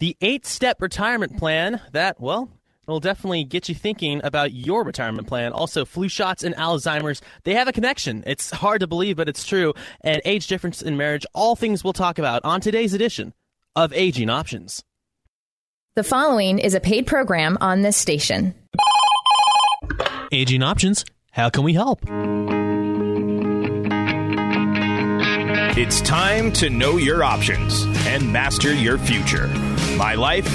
The 8-step retirement plan that, well, it'll definitely get you thinking about your retirement plan. Also, flu shots and Alzheimer's, they have a connection. It's hard to believe, but it's true. And age difference in marriage, all things we'll talk about on today's edition of Aging Options. The following is a paid program on this station. Aging Options, how can we help? It's time to know your options and master your future. My life,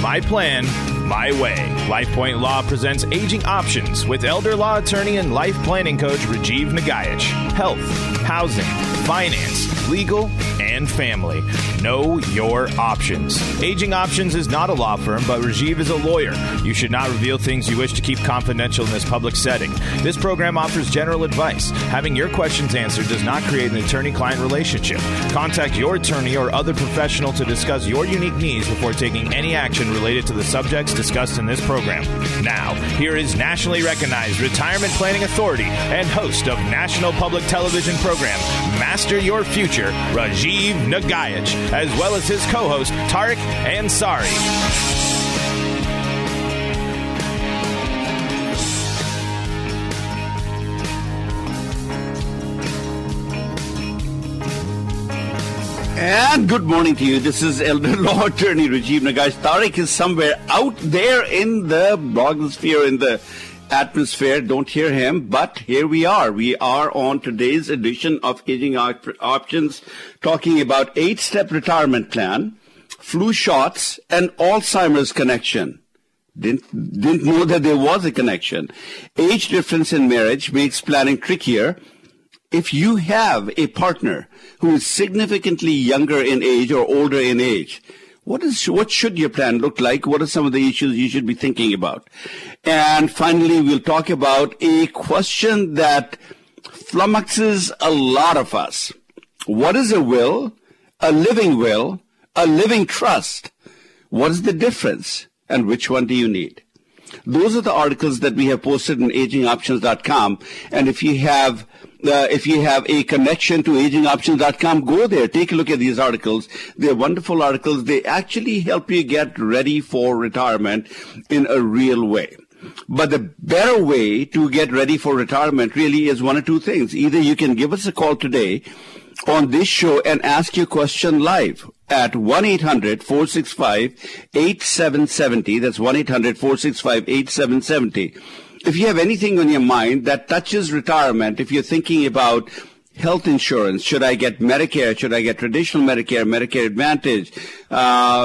my plan, my way. LifePoint Law presents Aging Options with elder law attorney and life planning coach Rajiv Nagaich. Health, housing, finance, legal, and family. Know your options. Aging Options is not a law firm, but Rajiv is a lawyer. You should not reveal things you wish to keep confidential in this public setting. This program offers general advice. Having your questions answered does not create an attorney-client relationship. Contact your attorney or other professional to discuss your unique needs before taking any action related to the subjects discussed in this program. Now, here is nationally recognized retirement planning authority and host of national public television program, Master Your Future, Rajiv Nagaich, as well as his co-host, Tariq Ansari. And good morning to you. This is elder law attorney Rajiv Nagaich. Tariq is somewhere out there in the blogosphere, in the atmosphere. Don't hear him, but here we are. We are on today's edition of Aging Options, talking about 8-step retirement plan, flu shots, and Alzheimer's connection. Didn't know that there was a connection. Age difference in marriage makes planning trickier. If you have a partner who is significantly younger in age or older in age, what should your plan look like? What are some of the issues you should be thinking about? And finally, we'll talk about a question that flummoxes a lot of us. What is a will, a living will, a living trust? What is the difference, and which one do you need? Those are the articles that we have posted on agingoptions.com. And if you have a connection to agingoptions.com, go there. Take a look at these articles. They're wonderful articles. They actually help you get ready for retirement in a real way. But the better way to get ready for retirement really is one of two things. Either you can give us a call today on this show and ask your question live at 1-800-465-8770. That's 1-800-465-8770. If you have anything on your mind that touches retirement, if you're thinking about health insurance, should I get Medicare? Should I get traditional Medicare, Medicare Advantage?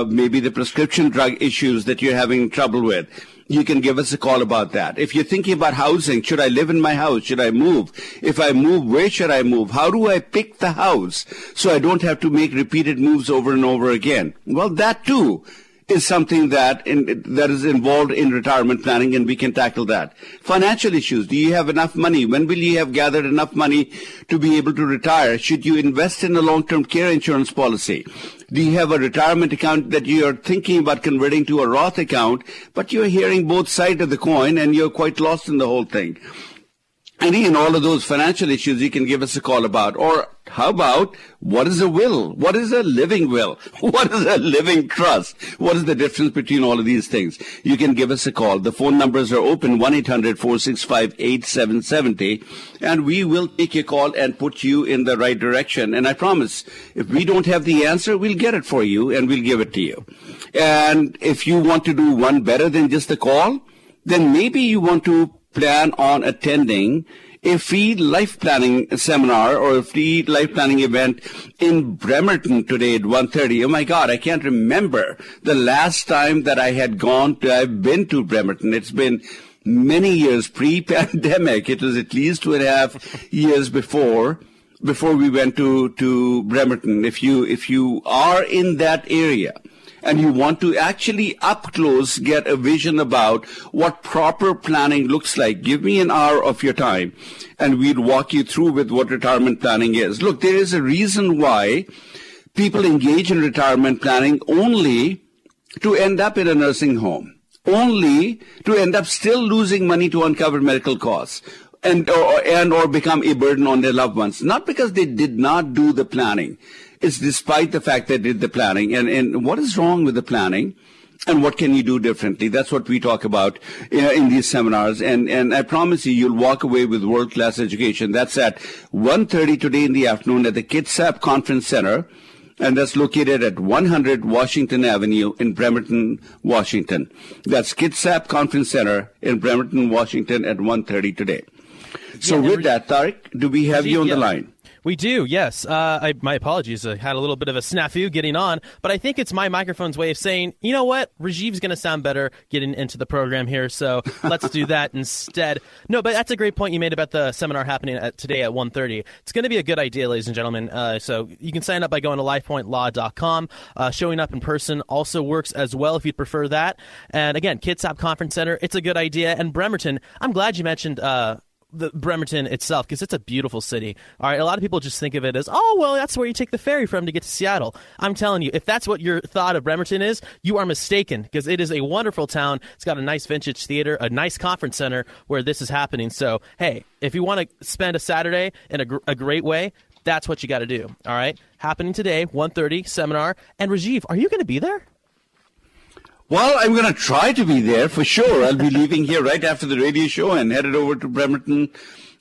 Maybe the prescription drug issues that you're having trouble with. You can give us a call about that. If you're thinking about housing, should I live in my house? Should I move? If I move, where should I move? How do I pick the house so I don't have to make repeated moves over and over again? Well, that too is something that is involved in retirement planning, and we can tackle that. Financial issues. Do you have enough money? When will you have gathered enough money to be able to retire? Should you invest in a long-term care insurance policy? Do you have a retirement account that you are thinking about converting to a Roth account, but you're hearing both sides of the coin and you're quite lost in the whole thing? Any and all of those financial issues you can give us a call about. Or how about, what is a will? What is a living will? What is a living trust? What is the difference between all of these things? You can give us a call. The phone numbers are open, 1-800-465-8770. And we will take your call and put you in the right direction. And I promise, if we don't have the answer, we'll get it for you and we'll give it to you. And if you want to do one better than just a call, then maybe you want to plan on attending a free life planning seminar or a free life planning event in Bremerton today at 1:30. Oh my God, I can't remember the last time that I've been to Bremerton. It's been many years pre-pandemic. It was at least 2.5 years before we went to Bremerton. If you are in that area and you want to actually up close get a vision about what proper planning looks like, give me an hour of your time and we'll walk you through with what retirement planning is. Look, there is a reason why people engage in retirement planning only to end up in a nursing home, only to end up still losing money to uncovered medical costs and or become a burden on their loved ones. Not because they did not do the planning. It's despite the fact that they did the planning. And what is wrong with the planning? And what can you do differently? That's what we talk about in these seminars. And I promise you, you'll walk away with world-class education. That's at 1:30 today in the afternoon at the Kitsap Conference Center. And that's located at 100 Washington Avenue in Bremerton, Washington. That's Kitsap Conference Center in Bremerton, Washington at 1:30 today. So yeah, with that, Tariq, do we have you on the line? We do, yes. My apologies. I had a little bit of a snafu getting on, but I think it's my microphone's way of saying, you know what? Rajiv's going to sound better getting into the program here, so let's do that instead. No, but that's a great point you made about the seminar happening today at 1:30. It's going to be a good idea, ladies and gentlemen. So you can sign up by going to lifepointlaw.com. Showing up in person also works as well if you'd prefer that. And again, Kitsap Conference Center, it's a good idea. And Bremerton, I'm glad you mentioned the Bremerton itself, because it's a beautiful city. All right, a lot of people just think of it as, oh, well, that's where you take the ferry from to get to Seattle. I'm telling you, if that's what your thought of Bremerton is, you are mistaken, because it is a wonderful town. It's got a nice vintage theater, a nice conference center where this is happening. So, hey, if you want to spend a Saturday in a great way, that's what you got to do. All right, happening today, 1:30 seminar. And Rajiv, are you going to be there? Well, I'm going to try to be there for sure. I'll be leaving here right after the radio show and headed over to Bremerton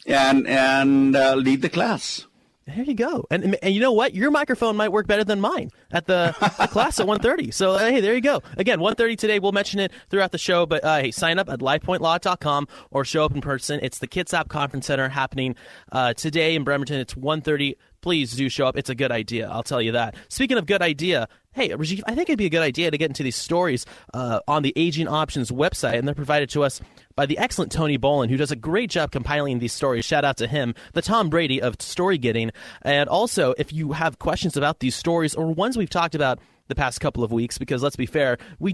and lead the class. There you go. And you know what? Your microphone might work better than mine at the class at 1:30. So, hey, there you go. Again, 1:30 today. We'll mention it throughout the show. But, hey, sign up at lifepointlaw.com or show up in person. It's the Kitsap Conference Center happening today in Bremerton. It's 1:30. Please do show up. It's a good idea. I'll tell you that. Speaking of good idea, hey, Rajiv, I think it'd be a good idea to get into these stories on the Aging Options website, and they're provided to us by the excellent Tony Bolin, who does a great job compiling these stories. Shout out to him, the Tom Brady of story getting. And also, if you have questions about these stories or ones we've talked about the past couple of weeks, because let's be fair, we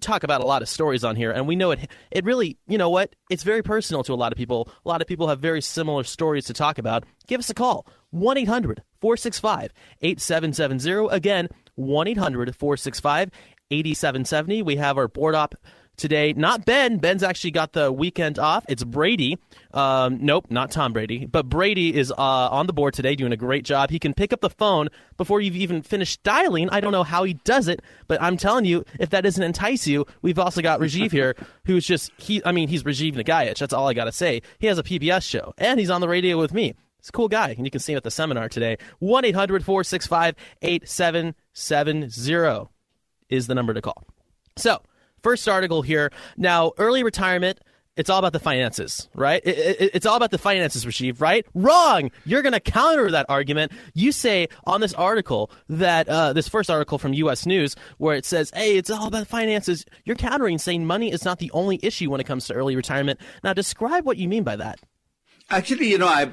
talk about a lot of stories on here, and we know it really, you know what, it's very personal to a lot of people. A lot of people have very similar stories to talk about. Give us a call, 1-800-465-8770. Again, 1-800-465-8770. We have our board op today. Not Ben. Ben's actually got the weekend off. It's Brady. Nope, not Tom Brady. But Brady is on the board today doing a great job. He can pick up the phone before you've even finished dialing. I don't know how he does it, but I'm telling you, if that doesn't entice you, we've also got Rajiv here, who's he's Rajiv Nagaich. That's all I got to say. He has a PBS show, and he's on the radio with me. He's a cool guy, and you can see him at the seminar today. 1-800-465-8770 is the number to call. So, first article here. Now, early retirement, it's all about the finances, right? It's all about the finances, Rajiv, right? Wrong! You're going to counter that argument. You say on this article that, this first article from U.S. News, where it says, hey, it's all about finances. You're countering, saying money is not the only issue when it comes to early retirement. Now, describe what you mean by that. Actually, I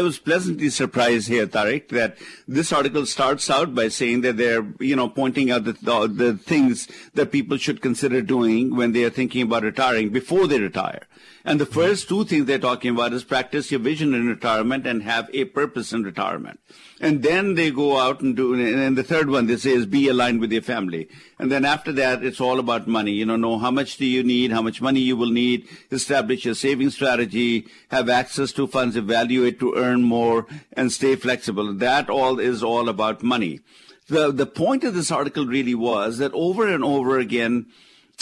was pleasantly surprised here, Tariq, that this article starts out by saying that they're, pointing out the things that people should consider doing when they are thinking about retiring before they retire. And the first two things they're talking about is practice your vision in retirement and have a purpose in retirement. And then they go out and do, and the third one they say is be aligned with your family. And then after that, it's all about money. Know how much do you need, how much money you will need, establish your saving strategy, have access to funds, evaluate to earn more, and stay flexible. That all is all about money. The point of this article really was that over and over again,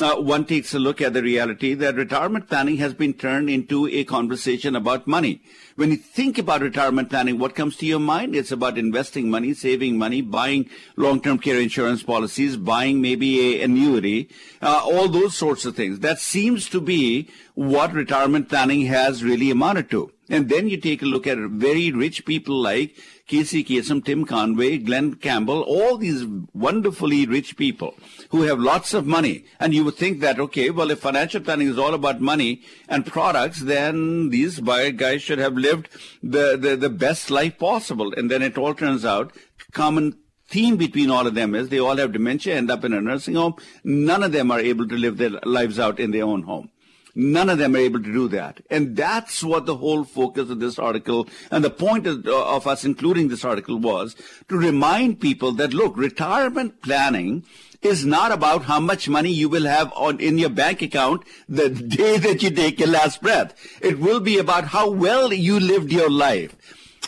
one takes a look at the reality that retirement planning has been turned into a conversation about money. When you think about retirement planning, what comes to your mind? It's about investing money, saving money, buying long-term care insurance policies, buying maybe an annuity, all those sorts of things. That seems to be what retirement planning has really amounted to. And then you take a look at very rich people like Casey Kasem, Tim Conway, Glen Campbell, all these wonderfully rich people who have lots of money. And you would think that, okay, well, if financial planning is all about money and products, then these guys should have lived the best life possible. And then it all turns out, common theme between all of them is they all have dementia, end up in a nursing home. None of them are able to live their lives out in their own home. None of them are able to do that. And that's what the whole focus of this article and the point of us including this article was to remind people that, look, retirement planning is not about how much money you will have in your bank account the day that you take your last breath. It will be about how well you lived your life.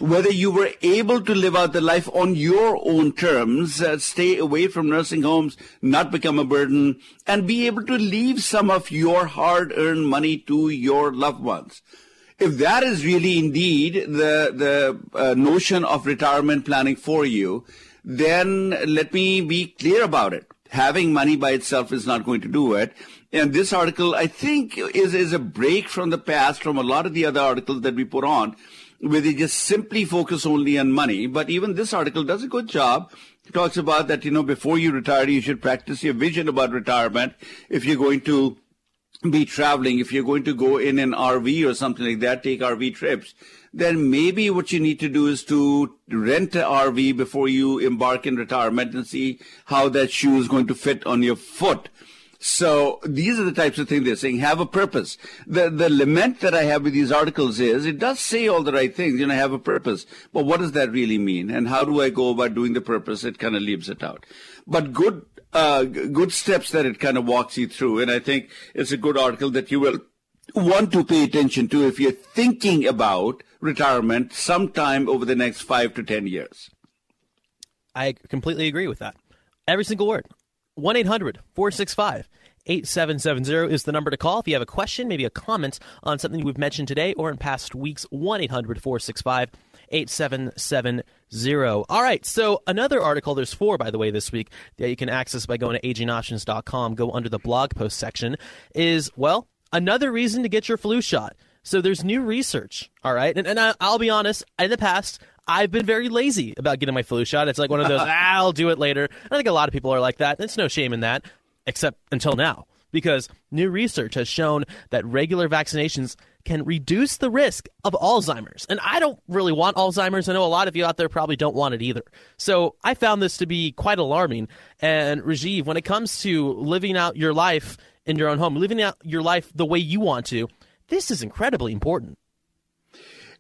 whether you were able to live out the life on your own terms, stay away from nursing homes, not become a burden, and be able to leave some of your hard-earned money to your loved ones. If that is really indeed the notion of retirement planning for you, then let me be clear about it. Having money by itself is not going to do it. And this article, I think, is a break from the past, from a lot of the other articles that we put on, where they just simply focus only on money. But even this article does a good job. It talks about that, you know, before you retire, you should practice your vision about retirement. If you're going to be traveling, if you're going to go in an RV or something like that, take RV trips, then maybe what you need to do is to rent an RV before you embark in retirement and see how that shoe is going to fit on your foot. So these are the types of things they're saying. Have a purpose. The lament that I have with these articles is it does say all the right things, you know, have a purpose. But what does that really mean? And how do I go about doing the purpose? It kind of leaves it out. But good steps that it kind of walks you through. And I think it's a good article that you will want to pay attention to if you're thinking about retirement sometime over the next 5 to 10 years. I completely agree with that. Every single word. 1-800-465-8770 is the number to call if you have a question, maybe a comment on something we've mentioned today or in past weeks. 1-800-465-8770. All right, so another article, there's four, by the way, this week that you can access by going to agingoptions.com, go under the blog post section, is, well, another reason to get your flu shot. So there's new research, all right? And I'll be honest, in the past, I've been very lazy about getting my flu shot. It's like one of those, I'll do it later. I think a lot of people are like that. There's no shame in that, except until now, because new research has shown that regular vaccinations can reduce the risk of Alzheimer's. And I don't really want Alzheimer's. I know a lot of you out there probably don't want it either. So I found this to be quite alarming. And Rajiv, when it comes to living out your life in your own home, living out your life the way you want to, this is incredibly important.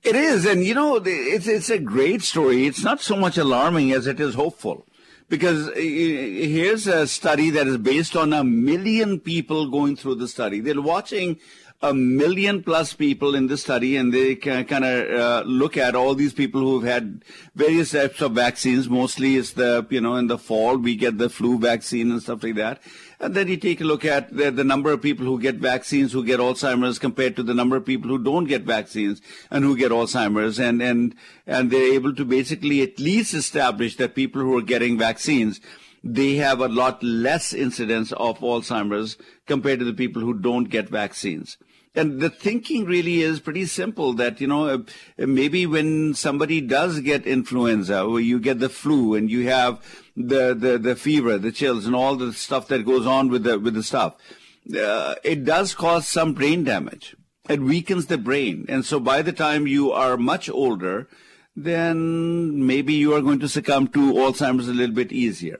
It is, and you know, it's a great story. It's not so much alarming as it is hopeful, because here's a study that is based on 1 million people going through the study. They're watching 1 million plus people in this study, and they kind of look at all these people who've had various types of vaccines. Mostly it's the, you know, in the fall, we get the flu vaccine and stuff like that. And then you take a look at the number of people who get vaccines, who get Alzheimer's, compared to the number of people who don't get vaccines and who get Alzheimer's. And they're able to basically at least establish that people who are getting vaccines, they have a lot less incidence of Alzheimer's compared to the people who don't get vaccines. And the thinking really is pretty simple that, you know, maybe when somebody does get influenza or you get the flu and you have the fever, the chills and all the stuff that goes on with the stuff, it does cause some brain damage. It weakens the brain. And so by the time you are much older, then maybe you are going to succumb to Alzheimer's a little bit easier.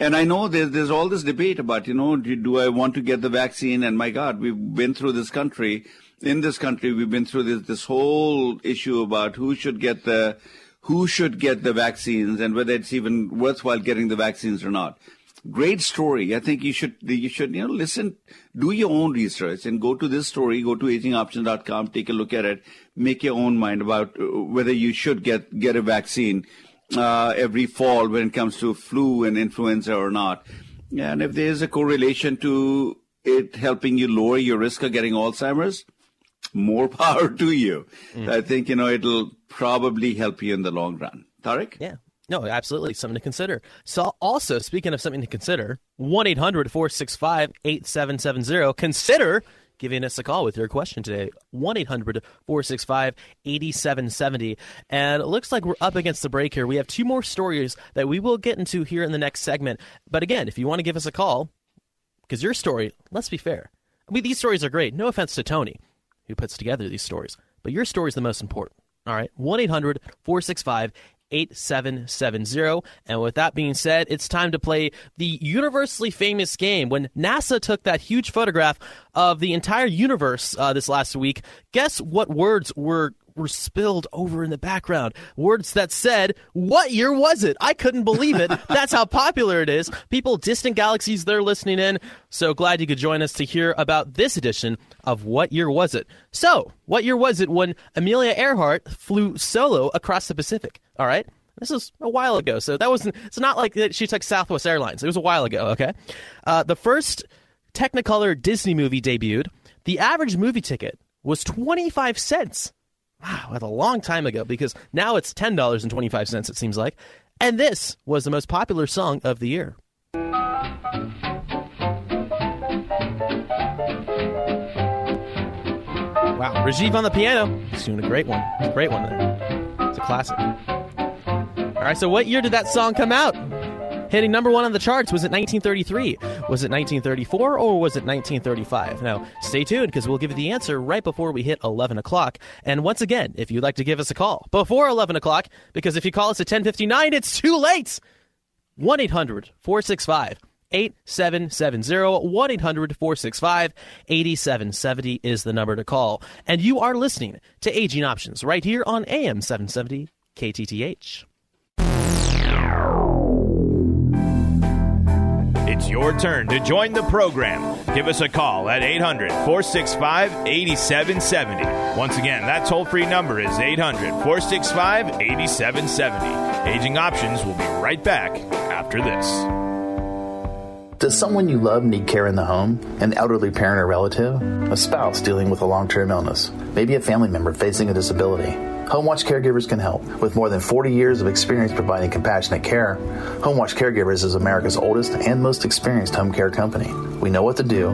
And I know there's all this debate about, you know, do I want to get the vaccine? And my God, we've been through this country. In this country, we've been through this whole issue about who should get the vaccines and whether it's even worthwhile getting the vaccines or not. Great story. I think you should, you know, listen, do your own research and go to this story, go to agingoption.com, take a look at it, make your own mind about whether you should get a vaccine every fall when it comes to flu and influenza or not. And if there's a correlation to it helping you lower your risk of getting Alzheimer's, more power to you. Mm. I think, you know, it'll probably help you in the long run. Tariq? Yeah. No, absolutely. Something to consider. So also, speaking of something to consider, 1-800-465-8770. Consider giving us a call with your question today, 1-800-465-8770. And it looks like we're up against the break here. We have two more stories that we will get into here in the next segment. But again, if you want to give us a call, because your story, let's be fair. I mean, these stories are great. No offense to Tony, who puts together these stories. But your story is the most important. All right, 1-800-465-8770. And with that being said, it's time to play the universally famous game. When NASA took that huge photograph of the entire universe this last week, guess what words were were spilled over in the background. Words that said, what year was it? I couldn't believe it. That's how popular it is. People, distant galaxies, they're listening in. So glad you could join us to hear about this edition of What Year Was It? So, what year was it when Amelia Earhart flew solo across the Pacific? All right. This was a while ago, so that wasn't. It's not like she took Southwest Airlines. It was a while ago, okay? The first Technicolor Disney movie debuted. The average movie ticket was 25 cents. Wow, that's a long time ago, because now it's $10.25, it seems like. And this was the most popular song of the year. Wow, Rajiv on the piano. He's doing a great one. It's a great one there. It's a classic. All right, so what year did that song come out? Hitting number one on the charts. Was it 1933? Was it 1934? Or was it 1935? Now, stay tuned, because we'll give you the answer right before we hit 11 o'clock. And once again, if you'd like to give us a call before 11 o'clock, because if you call us at 10:59, it's too late. 1-800-465-8770. 1-800-465-8770 is the number to call. And you are listening to Aging Options right here on AM 770 KTTH. It's your turn to join the program. Give us a call at 800-465-8770. Once again, that toll-free number is 800-465-8770. Aging Options will be right back after this. Does someone you love need care in the home? An elderly parent or relative? A spouse dealing with a long-term illness? Maybe a family member facing a disability? HomeWatch Caregivers can help. With more than 40 years of experience providing compassionate care, HomeWatch Caregivers is America's oldest and most experienced home care company. We know what to do,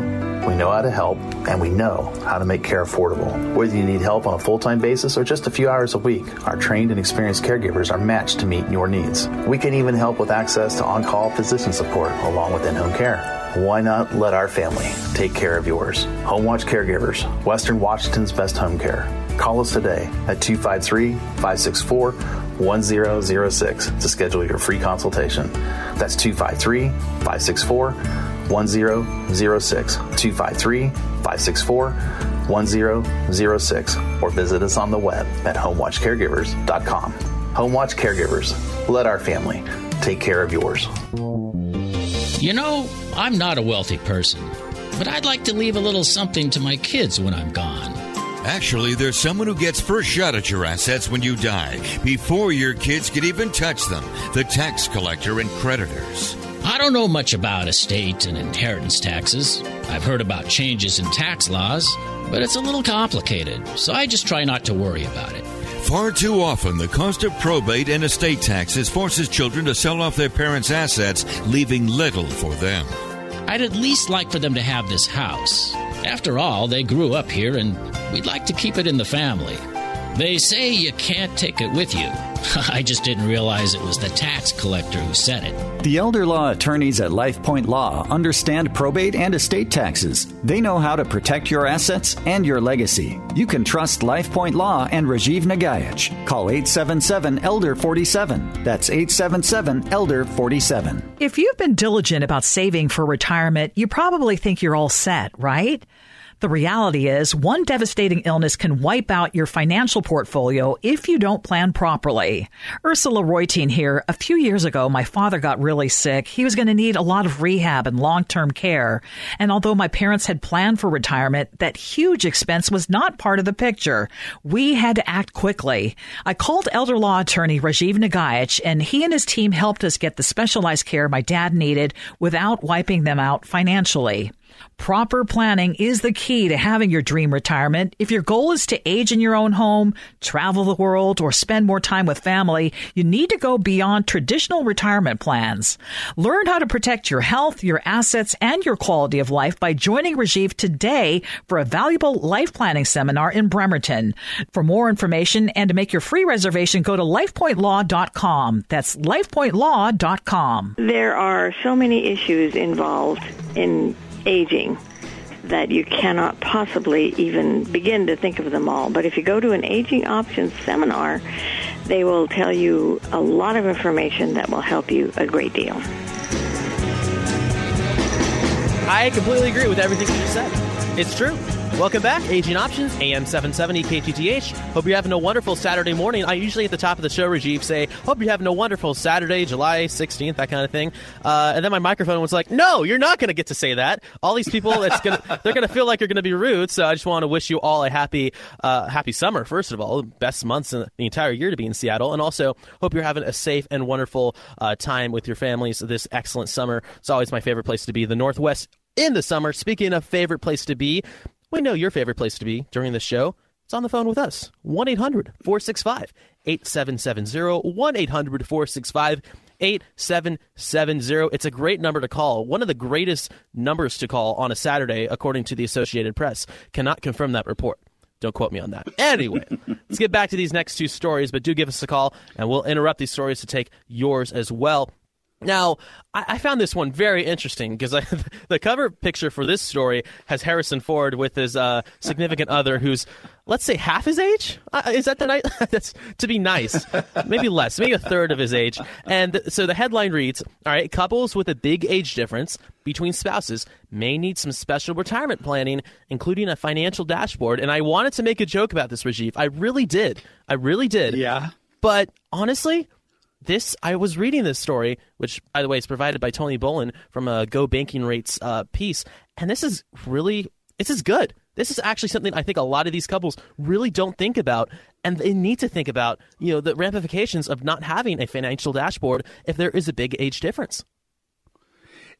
we know how to help, and we know how to make care affordable. Whether you need help on a full-time basis or just a few hours a week, our trained and experienced caregivers are matched to meet your needs. We can even help with access to on-call physician support along with in-home care. Why not let our family take care of yours? HomeWatch Caregivers, Western Washington's best home care. Call us today at 253-564-1006 to schedule your free consultation. That's 253-564-1006. 1006 253-564-1006, or visit us on the web at homewatchcaregivers.com. HomeWatch Caregivers, let our family take care of yours. You know, I'm not a wealthy person, but I'd like to leave a little something to my kids when I'm gone. Actually, there's someone who gets first shot at your assets when you die, before your kids can even touch them: the tax collector and creditors. I don't know much about estate and inheritance taxes. I've heard about changes in tax laws, but it's a little complicated, so I just try not to worry about it. Far too often, the cost of probate and estate taxes forces children to sell off their parents' assets, leaving little for them. I'd at least like for them to have this house. After all, they grew up here, and we'd like to keep it in the family. They say you can't take it with you. I just didn't realize it was the tax collector who said it. The elder law attorneys at LifePoint Law understand probate and estate taxes. They know how to protect your assets and your legacy. You can trust LifePoint Law and Rajiv Nagaich. Call 877-ELDER-47. That's 877-ELDER-47. If you've been diligent about saving for retirement, you probably think you're all set, right? The reality is, one devastating illness can wipe out your financial portfolio if you don't plan properly. Ursula Royteen here. A few years ago, my father got really sick. He was going to need a lot of rehab and long-term care. And although my parents had planned for retirement, that huge expense was not part of the picture. We had to act quickly. I called elder law attorney Rajiv Nagaich, and he and his team helped us get the specialized care my dad needed without wiping them out financially. Proper planning is the key to having your dream retirement. If your goal is to age in your own home, travel the world, or spend more time with family, you need to go beyond traditional retirement plans. Learn how to protect your health, your assets, and your quality of life by joining Rajiv today for a valuable life planning seminar in Bremerton. For more information and to make your free reservation, go to lifepointlaw.com. That's lifepointlaw.com. There are so many issues involved in aging that you cannot possibly even begin to think of them all. But if you go to an Aging Options seminar, they will tell you a lot of information that will help you a great deal. I completely agree with everything you just said. It's true. Welcome back, Aging Options, AM 770 KTTH. Hope you're having a wonderful Saturday morning. I usually at the top of the show, Rajiv, say, hope you're having a wonderful Saturday, July 16th, that kind of thing. And then my microphone was like, no, you're not going to get to say that. All these people, it's gonna, they're going to feel like you're going to be rude. So I just want to wish you all a happy summer, first of all. Best months in the entire year to be in Seattle. And also, hope you're having a safe and wonderful time with your families this excellent summer. It's always my favorite place to be, the Northwest in the summer. Speaking of favorite place to be, we know your favorite place to be during this show. It's on the phone with us. 1-800-465-8770. 1-800-465-8770. It's a great number to call. One of the greatest numbers to call on a Saturday, according to the Associated Press. Cannot confirm that report. Don't quote me on that. Anyway, let's get back to these next two stories, but do give us a call, and we'll interrupt these stories to take yours as well. Now, I found this one very interesting because the cover picture for this story has Harrison Ford with his significant other who's, let's say, half his age? Is that the night? That's to be nice. Maybe less. Maybe a third of his age. And so the headline reads, all right, couples with a big age difference between spouses may need some special retirement planning, including a financial dashboard. And I wanted to make a joke about this, Rajiv. I really did. Yeah. But honestly, I was reading this story, which, by the way, is provided by Tony Bolin from a Go Banking Rates piece, and this is good. This is actually something I think a lot of these couples really don't think about, and they need to think about, the ramifications of not having a financial dashboard if there is a big age difference.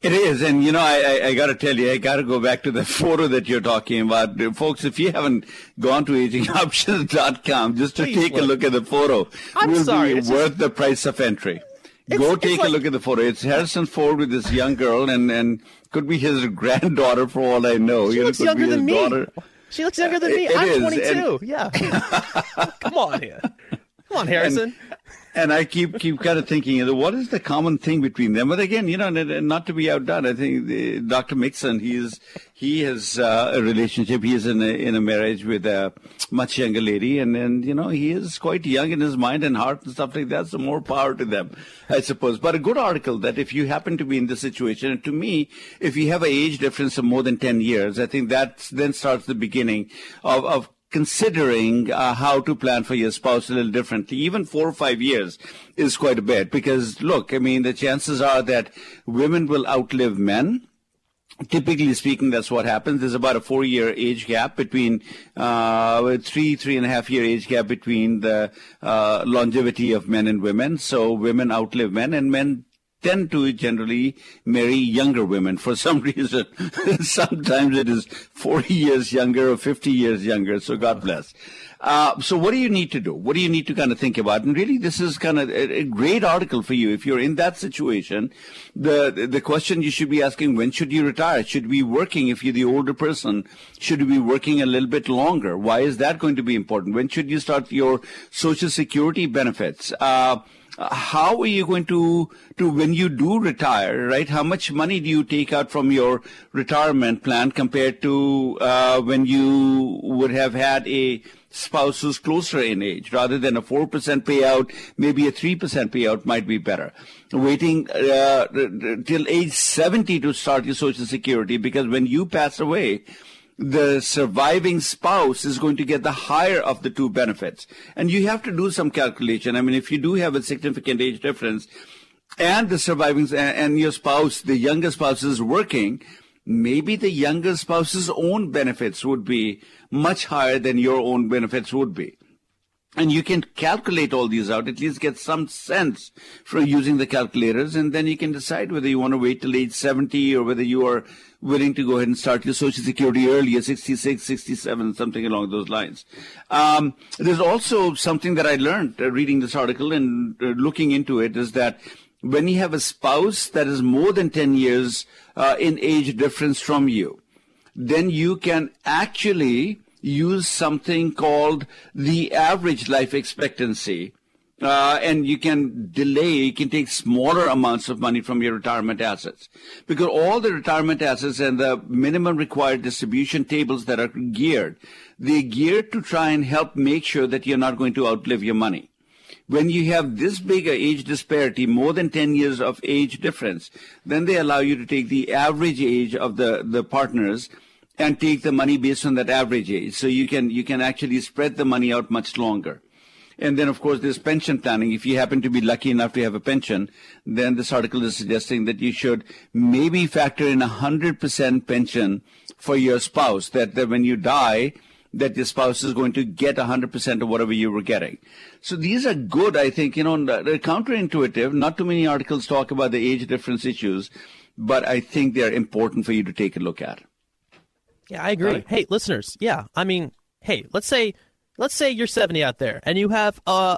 It is, and I got to tell you, I got to go back to the photo that you're talking about. Folks, if you haven't gone to agingoptions.com just to take a look at the photo, it's worth the price of entry. Go take a look at the photo. It's Harrison Ford with this young girl, and could be his granddaughter for all I know. She looks younger than me. She looks younger than me. I'm 22. Yeah. Come on, Harrison. And I keep kind of thinking, what is the common thing between them? But again, not to be outdone, I think Dr. Mixon, he has a relationship. He is in a marriage with a much younger lady, and he is quite young in his mind and heart and stuff like that. So more power to them, I suppose. But a good article that if you happen to be in this situation, and to me, if you have an age difference of more than 10 years, I think that then starts the beginning of considering how to plan for your spouse a little differently. Even 4 or 5 years is quite a bit because, look, the chances are that women will outlive men. Typically speaking, that's what happens. There's about a 4-year age gap between, 3.5 year age gap between the longevity of men and women. So women outlive men, and men tend to generally marry younger women for some reason. Sometimes it is 40 years younger or 50 years younger, so God bless. So what do you need to do? What do you need to kind of think about? And really, this is kind of a great article for you. If you're in that situation, the question you should be asking, when should you retire? Should we be working, if you're the older person, should you be working a little bit longer? Why is that going to be important? When should you start your Social Security benefits? How are you going to when you do retire, right? How much money do you take out from your retirement plan compared to when you would have had a spouse who's closer in age? Rather than a 4% payout, maybe a 3% payout might be better. Waiting till age 70 to start your Social Security, because when you pass away, the surviving spouse is going to get the higher of the two benefits. And you have to do some calculation. If you do have a significant age difference and the surviving and your spouse, the younger spouse, is working, maybe the younger spouse's own benefits would be much higher than your own benefits would be. And you can calculate all these out, at least get some sense from using the calculators, and then you can decide whether you want to wait till age 70 or whether you are willing to go ahead and start your Social Security earlier, 66, 67, something along those lines. There's also something that I learned reading this article and looking into it, is that when you have a spouse that is more than 10 years in age difference from you, then you can actually use something called the average life expectancy, and you can take smaller amounts of money from your retirement assets, because all the retirement assets and the minimum required distribution tables that are geared, they're geared to try and help make sure that you're not going to outlive your money. When you have this big age disparity, more than 10 years of age difference, then they allow you to take the average age of the partners and take the money based on that average age. So you can actually spread the money out much longer. And then, of course, there's pension planning. If you happen to be lucky enough to have a pension, then this article is suggesting that you should maybe factor in 100% pension for your spouse, that when you die, that your spouse is going to get 100% of whatever you were getting. So these are good, I think. You know, they're counterintuitive. Not too many articles talk about the age difference issues, but I think they're important for you to take a look at. Yeah, I agree. Right. Hey, listeners. Yeah, I mean, hey, let's say you're 70 out there and you have a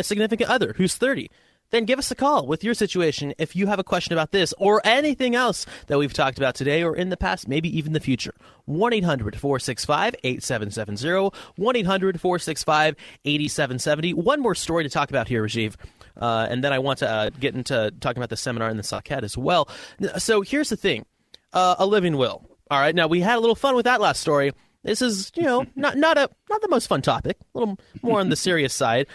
significant other who's 30. Then give us a call with your situation if you have a question about this or anything else that we've talked about today or in the past, maybe even the future. 1-800-465-8770, 1-800-465-8770. One more story to talk about here, Rajiv, and then I want to get into talking about the seminar in the Saket as well. So here's the thing, a living will. All right, now we had a little fun with that last story. This is, not the most fun topic, a little more on the serious side.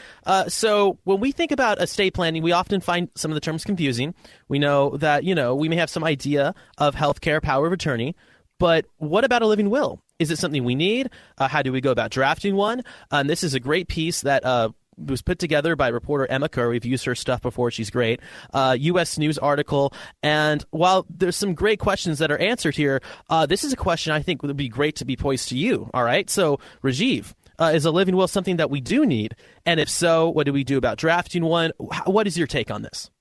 So when we think about estate planning, we often find some of the terms confusing. We know that, we may have some idea of healthcare, power of attorney, but what about a living will? Is it something we need? How do we go about drafting one? This is a great piece that was put together by reporter Emma Kerr. We've used her stuff before. She's great. U.S. News article. And while there's some great questions that are answered here, this is a question I think would be great to be posed to you. All right. So, Rajiv, is a living will something that we do need? And if so, what do we do about drafting one? What is your take on this?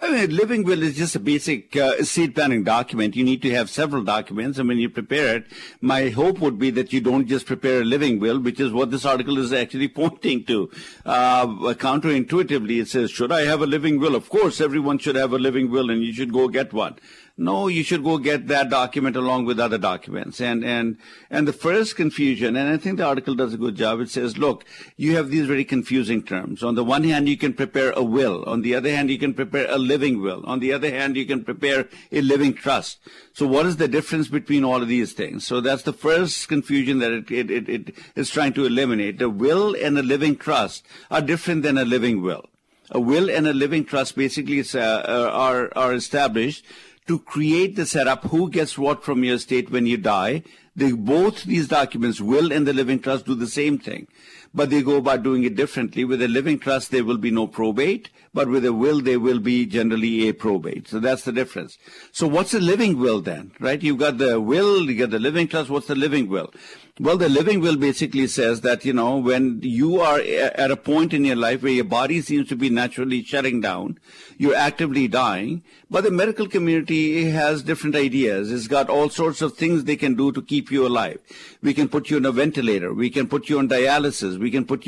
I mean, a living will is just a basic estate planning document. You need to have several documents, and when you prepare it, my hope would be that you don't just prepare a living will, which is what this article is actually pointing to. Counterintuitively, it says, should I have a living will? Of course, everyone should have a living will, and you should go get one. No, you should go get that document along with other documents. And the first confusion, and I think the article does a good job, it says, look, you have these very confusing terms. On the one hand, you can prepare a will. On the other hand, you can prepare a living will. On the other hand, you can prepare a living trust. So what is the difference between all of these things? So that's the first confusion that it is trying to eliminate. A will and a living trust are different than a living will. A will and a living trust basically are established to create the setup, who gets what from your estate when you die. Both these documents, will and the living trust, do the same thing, but they go about doing it differently. With a living trust, there will be no probate, but with a will, there will be generally a probate. So that's the difference. So what's a living will then, right? You've got the will, you got the living trust. What's the living will? Well, the living will basically says that, when you are at a point in your life where your body seems to be naturally shutting down, you're actively dying, but the medical community has different ideas. It's got all sorts of things they can do to keep you alive. We can put you in a ventilator. We can put you on dialysis. We can give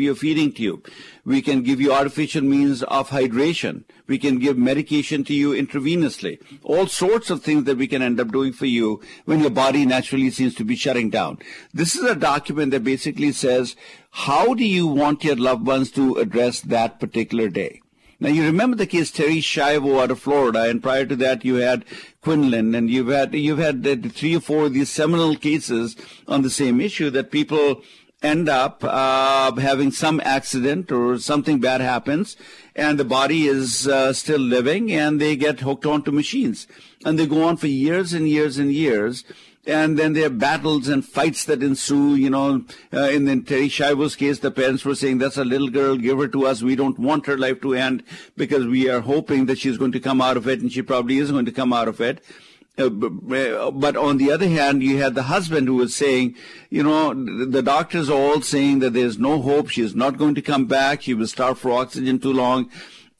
you a feeding tube. We can give you artificial means of hydration. We can give medication to you intravenously. All sorts of things that we can end up doing for you when your body naturally seems to be shutting down. This is a document that basically says, how do you want your loved ones to address that particular day? Now, you remember the case Terry Schiavo out of Florida, and prior to that you had Quinlan, and you've had three or four of these seminal cases on the same issue that people end up having some accident or something bad happens, and the body is still living, and they get hooked onto machines. And they go on for years and years and years, and then there are battles and fights that ensue. And then Terry Schiavo's case, the parents were saying, that's a little girl, give her to us. We don't want her life to end because we are hoping that she's going to come out of it, and she probably is going to come out of it. But on the other hand, you had the husband who was saying, the doctors are all saying that there's no hope. She's not going to come back. She was starved for oxygen too long.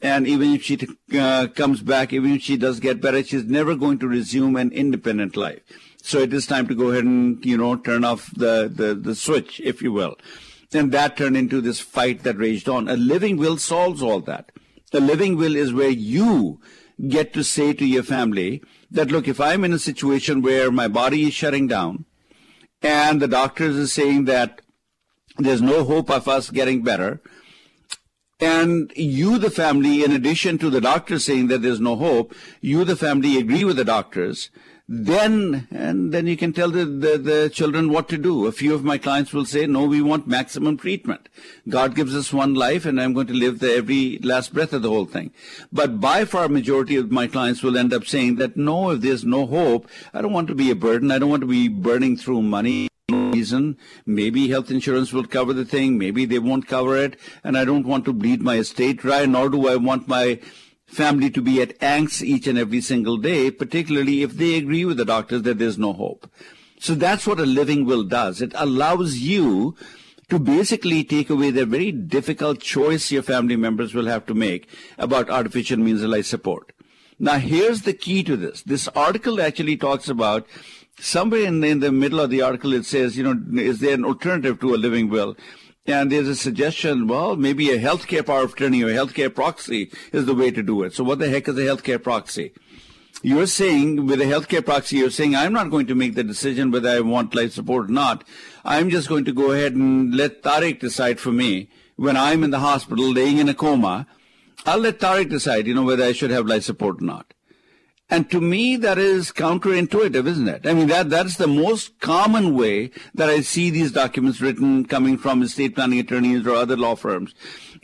And even if she comes back, even if she does get better, she's never going to resume an independent life. So it is time to go ahead and, turn off the switch, if you will. And that turned into this fight that raged on. A living will solves all that. A living will is where you get to say to your family that, look, if I'm in a situation where my body is shutting down and the doctors are saying that there's no hope of us getting better, And you, the family, in addition to the doctor saying that there's no hope, you, the family, agree with the doctors. Then you can tell the children what to do. A few of my clients will say, no, we want maximum treatment. God gives us one life, and I'm going to live the every last breath of the whole thing. But by far majority of my clients will end up saying that, no, if there's no hope, I don't want to be a burden. I don't want to be burning through money. Reason. Maybe health insurance will cover the thing. Maybe they won't cover it. And I don't want to bleed my estate dry, nor do I want my family to be at angst each and every single day, particularly if they agree with the doctors that there's no hope. So that's what a living will does. It allows you to basically take away the very difficult choice your family members will have to make about artificial means of life support. Now, here's the key to this. This article actually talks about somewhere in the middle of the article, it says, you know, is there an alternative to a living will? And there's a suggestion, well, maybe a healthcare power of attorney or a healthcare proxy is the way to do it. So what the heck is a healthcare proxy? You're saying with a healthcare proxy, you're saying, I'm not going to make the decision whether I want life support or not. I'm just going to go ahead and let Tariq decide for me when I'm in the hospital laying in a coma. I'll let Tariq decide, you know, whether I should have life support or not. And to me, that is counterintuitive, isn't it? I mean, that's the most common way that I see these documents written coming from estate planning attorneys or other law firms,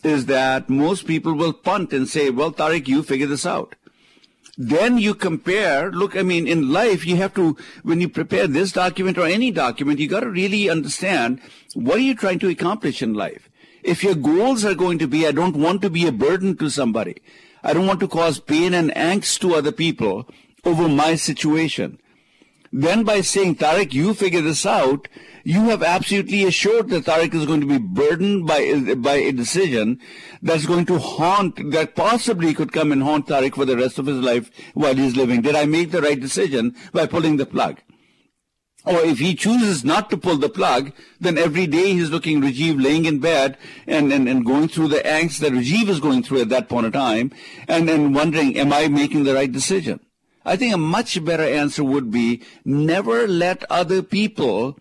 is that most people will punt and say, well, Tariq, you figure this out. Then you compare, look, I mean, in life, you have to, when you prepare this document or any document, you got to really understand, what are you trying to accomplish in life? If your goals are going to be, I don't want to be a burden to somebody, I don't want to cause pain and angst to other people over my situation, then by saying, Tariq, you figure this out, you have absolutely assured that Tariq is going to be burdened by a decision that's going to haunt, that possibly could come and haunt Tariq for the rest of his life while he's living. Did I make the right decision by pulling the plug? Or if he chooses not to pull the plug, then every day he's looking at Rajiv laying in bed and going through the angst that Rajiv is going through at that point of time and wondering, am I making the right decision? I think a much better answer would be never let other people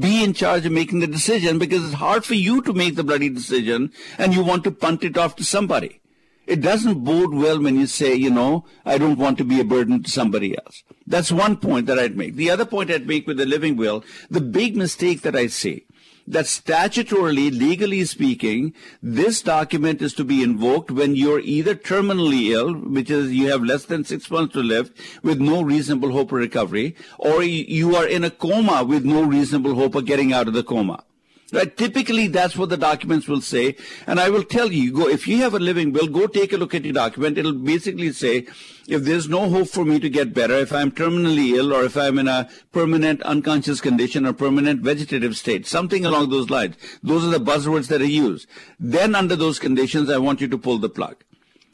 be in charge of making the decision, because it's hard for you to make the bloody decision and you want to punt it off to somebody. It doesn't bode well when you say, you know, I don't want to be a burden to somebody else. That's one point that I'd make. The other point I'd make with the living will, the big mistake that I see, that statutorily, legally speaking, this document is to be invoked when you're either terminally ill, which is you have less than 6 months to live with no reasonable hope of recovery, or you are in a coma with no reasonable hope of getting out of the coma. Right? Typically, that's what the documents will say. And I will tell you, go, if you have a living will, go take a look at your document. It'll basically say, if there's no hope for me to get better, if I'm terminally ill, or if I'm in a permanent unconscious condition or permanent vegetative state, something along those lines. Those are the buzzwords that are used. Then under those conditions, I want you to pull the plug.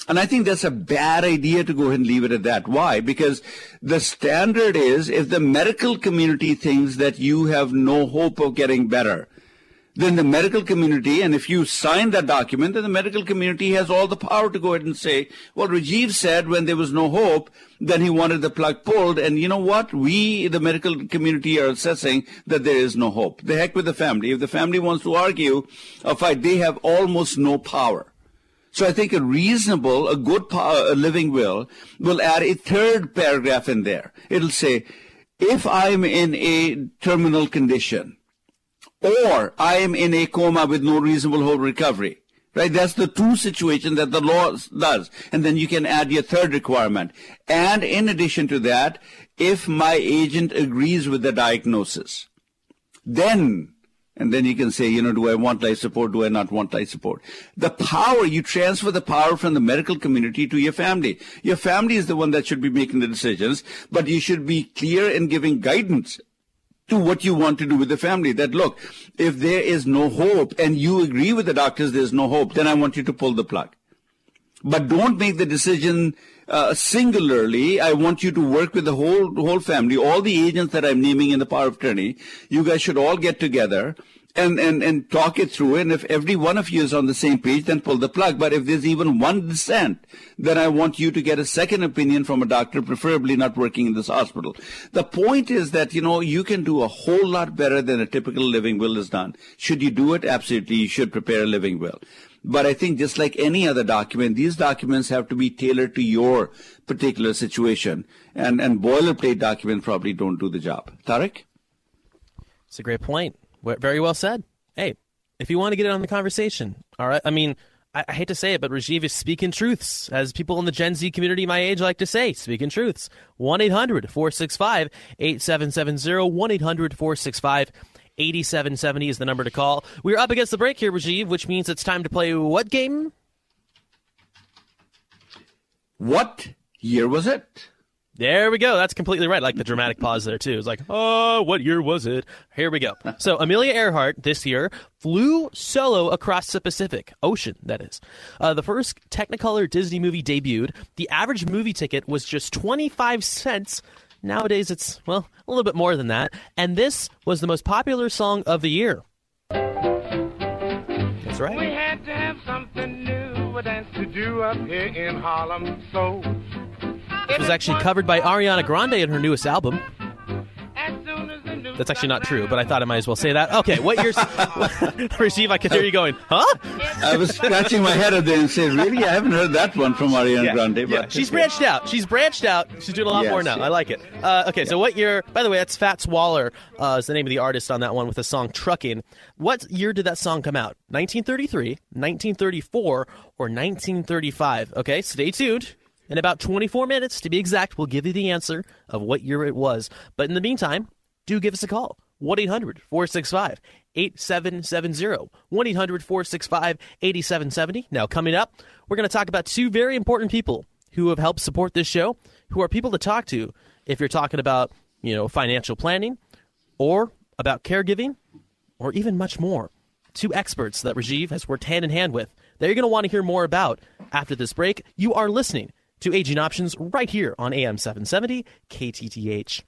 And I think that's a bad idea to go ahead and leave it at that. Why? Because the standard is, if the medical community thinks that you have no hope of getting better, then the medical community, and if you sign that document, then the medical community has all the power to go ahead and say, well, Rajiv said when there was no hope, then he wanted the plug pulled. And you know what? We, the medical community, are assessing that there is no hope. The heck with the family. If the family wants to argue or fight, they have almost no power. So I think a reasonable, a good a living will add a third paragraph in there. It'll say, if I'm in a terminal condition, or I am in a coma with no reasonable hope of recovery, right? That's the two situation that the law does. And then you can add your third requirement. And in addition to that, if my agent agrees with the diagnosis, then, and then you can say, you know, do I want life support? Do I not want life support? The power, you transfer the power from the medical community to your family. Your family is the one that should be making the decisions, but you should be clear in giving guidance to what you want to do with the family, that look, if there is no hope and you agree with the doctors there's no hope, then I want you to pull the plug. But don't make the decision singularly. I want you to work with the whole family, all the agents that I'm naming in the power of attorney. You guys should all get together and talk it through. And if every one of you is on the same page, then pull the plug. But if there's even one dissent, then I want you to get a second opinion from a doctor, preferably not working in this hospital. The point is that, you know, you can do a whole lot better than a typical living will is done. Should you do it? Absolutely. You should prepare a living will. But I think just like any other document, these documents have to be tailored to your particular situation. And boilerplate documents probably don't do the job. Tariq? It's a great point. Very well said. Hey, if you want to get in on the conversation, all right? I mean, I hate to say it, but Rajiv is speaking truths. As people in the Gen Z community my age like to say, speaking truths. 1-800-465-8770, 1-800-465-8770. 8770 is the number to call. We're up against the break here, Rajiv, which means it's time to play what game? What year was it? There we go. That's completely right. Like the dramatic pause there, too. It's like, oh, what year was it? Here we go. So Amelia Earhart this year flew solo across the Pacific Ocean, that is. The first Technicolor Disney movie debuted. The average movie ticket was just 25 cents. Nowadays, it's, well, a little bit more than that. And this was the most popular song of the year. That's right. We had to have something new to do up here in Harlem. So it was actually covered by Ariana Grande in her newest album. That's actually not true, but I thought I might as well say that. Okay, what year's... Rajiv, I could hear you going, huh? I was scratching my head at there and saying, really? I haven't heard that one from Ariana Grande. But yeah. She's branched out. She's branched out. She's doing a lot more now. I like it. So what year... By the way, that's Fats Waller is the name of the artist on that one with the song Truckin'. What year did that song come out? 1933, 1934, or 1935? Okay, stay tuned. In about 24 minutes, to be exact, we'll give you the answer of what year it was. But in the meantime... do give us a call, 1-800-465-8770, 1-800-465-8770. Now, coming up, we're going to talk about two very important people who have helped support this show, who are people to talk to if you're talking about, you know, financial planning or about caregiving or even much more. Two experts that Rajiv has worked hand in hand with that you're going to want to hear more about after this break. You are listening to Aging Options right here on AM 770 KTTH.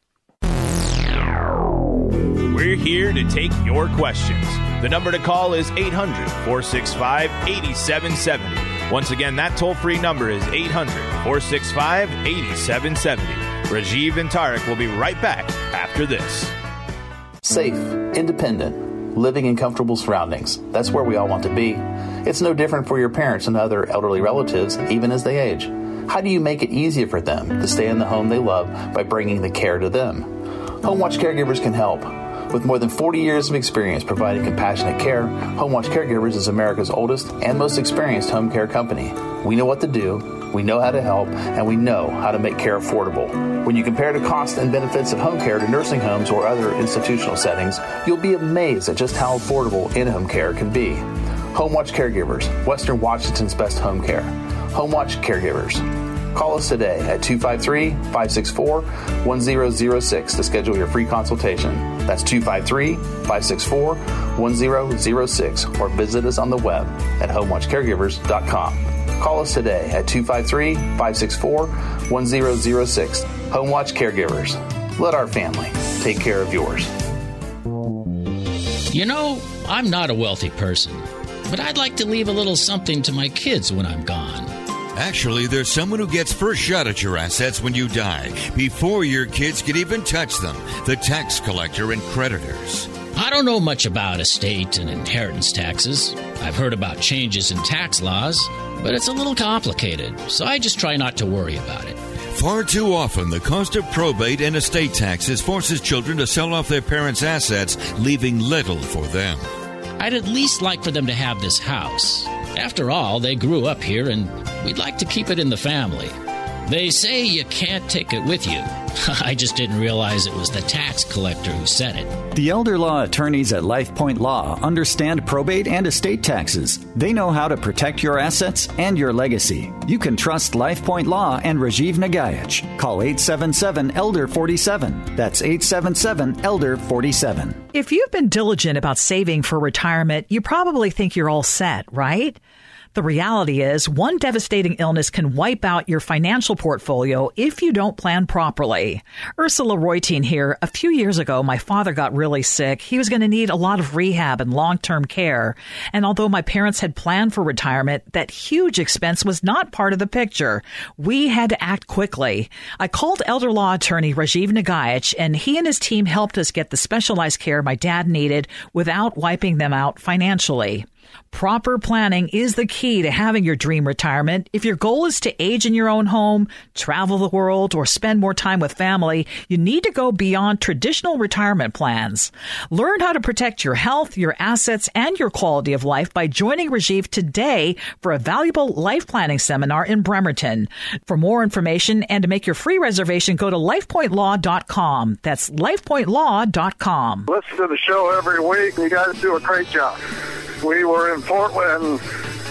We're here to take your questions. The number to call is 800-465-8770. Once again, that toll-free number is 800-465-8770. Rajiv and Tariq will be right back after this. Safe, independent, living in comfortable surroundings. That's where we all want to be. It's no different for your parents and other elderly relatives, even as they age. How do you make it easier for them to stay in the home they love by bringing the care to them? HomeWatch Caregivers can help. With more than 40 years of experience providing compassionate care, HomeWatch Caregivers is America's oldest and most experienced home care company. We know what to do, we know how to help, and we know how to make care affordable. When you compare the costs and benefits of home care to nursing homes or other institutional settings, you'll be amazed at just how affordable in-home care can be. HomeWatch Caregivers, Western Washington's best home care. HomeWatch Caregivers. Call us today at 253-564-1006 to schedule your free consultation. That's 253-564-1006 or visit us on the web at homewatchcaregivers.com. Call us today at 253-564-1006. HomeWatch Caregivers. Let our family take care of yours. You know, I'm not a wealthy person, but I'd like to leave a little something to my kids when I'm gone. Actually, there's someone who gets first shot at your assets when you die, before your kids can even touch them, the tax collector and creditors. I don't know much about estate and inheritance taxes. I've heard about changes in tax laws, but it's a little complicated, so I just try not to worry about it. Far too often, the cost of probate and estate taxes forces children to sell off their parents' assets, leaving little for them. I'd at least like for them to have this house. After all, they grew up here, and we'd like to keep it in the family. They say you can't take it with you. I just didn't realize it was the tax collector who said it. The elder law attorneys at LifePoint Law understand probate and estate taxes. They know how to protect your assets and your legacy. You can trust LifePoint Law and Rajiv Nagaich. Call 877-ELDER-47. That's 877-ELDER-47. If you've been diligent about saving for retirement, you probably think you're all set, right? The reality is one devastating illness can wipe out your financial portfolio if you don't plan properly. Ursula Royteen here. A few years ago, my father got really sick. He was going to need a lot of rehab and long-term care. And although my parents had planned for retirement, that huge expense was not part of the picture. We had to act quickly. I called elder law attorney Rajiv Nagaich, and he and his team helped us get the specialized care my dad needed without wiping them out financially. Proper planning is the key to having your dream retirement. If your goal is to age in your own home, travel the world, or spend more time with family, you need to go beyond traditional retirement plans. Learn how to protect your health, your assets, and your quality of life by joining Rajiv today for a valuable life planning seminar in Bremerton. For more information and to make your free reservation, go to lifepointlaw.com. That's lifepointlaw.com. Listen to the show every week. You guys do a great job. We were in Portland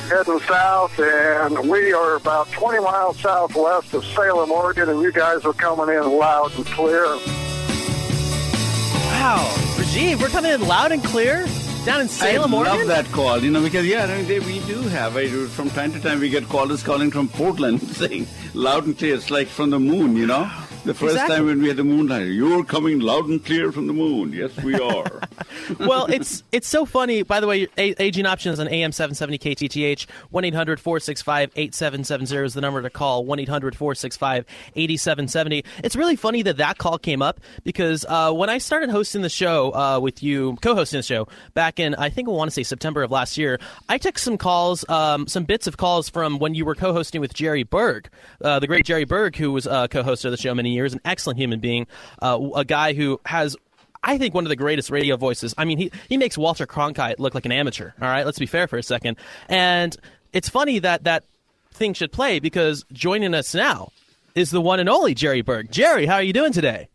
heading south, and we are about 20 miles southwest of Salem, Oregon, and you guys are coming in loud and clear. Wow. Rajiv, we're coming in loud and clear? Down in Salem, Oregon? I love that call, because, we do have. From time to time, we get callers calling from Portland saying loud and clear. It's like from the moon, The first time when we had the moonlight, you're coming loud and clear from the moon. Yes, we are. Well, it's so funny. By the way, Aging Options on AM 770 KTTH, 1-800-465-8770 is the number to call, 1-800-465-8770. It's really funny that call came up because when I started hosting the show with you, co-hosting the show, back in, I think I want to say September of last year, I took some calls, some bits of calls from when you were co-hosting with Jerry Berg, the great Jerry Berg, who was co-host of the show many years, an excellent human being, a guy who has, I think, one of the greatest radio voices. I mean, he makes Walter Cronkite look like an amateur. All right, let's be fair for a second. And it's funny that thing should play because joining us now is the one and only Jerry Berg. Jerry, how are you doing today?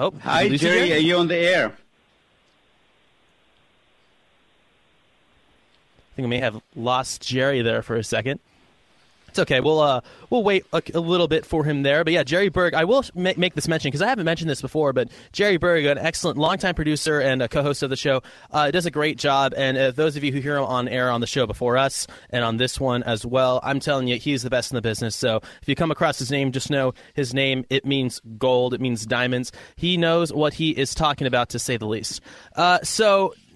Oh, hi, Jerry. Are you on the air? I think we may have lost Jerry there for a second. It's okay. We'll wait a little bit for him there. But yeah, Jerry Berg, I will make this mention because I haven't mentioned this before, but Jerry Berg, an excellent longtime producer and a co-host of the show, does a great job. And those of you who hear him on air on the show before us and on this one as well, I'm telling you, he's the best in the business. So if you come across his name, just know his name. It means gold. It means diamonds. He knows what he is talking about, to say the least.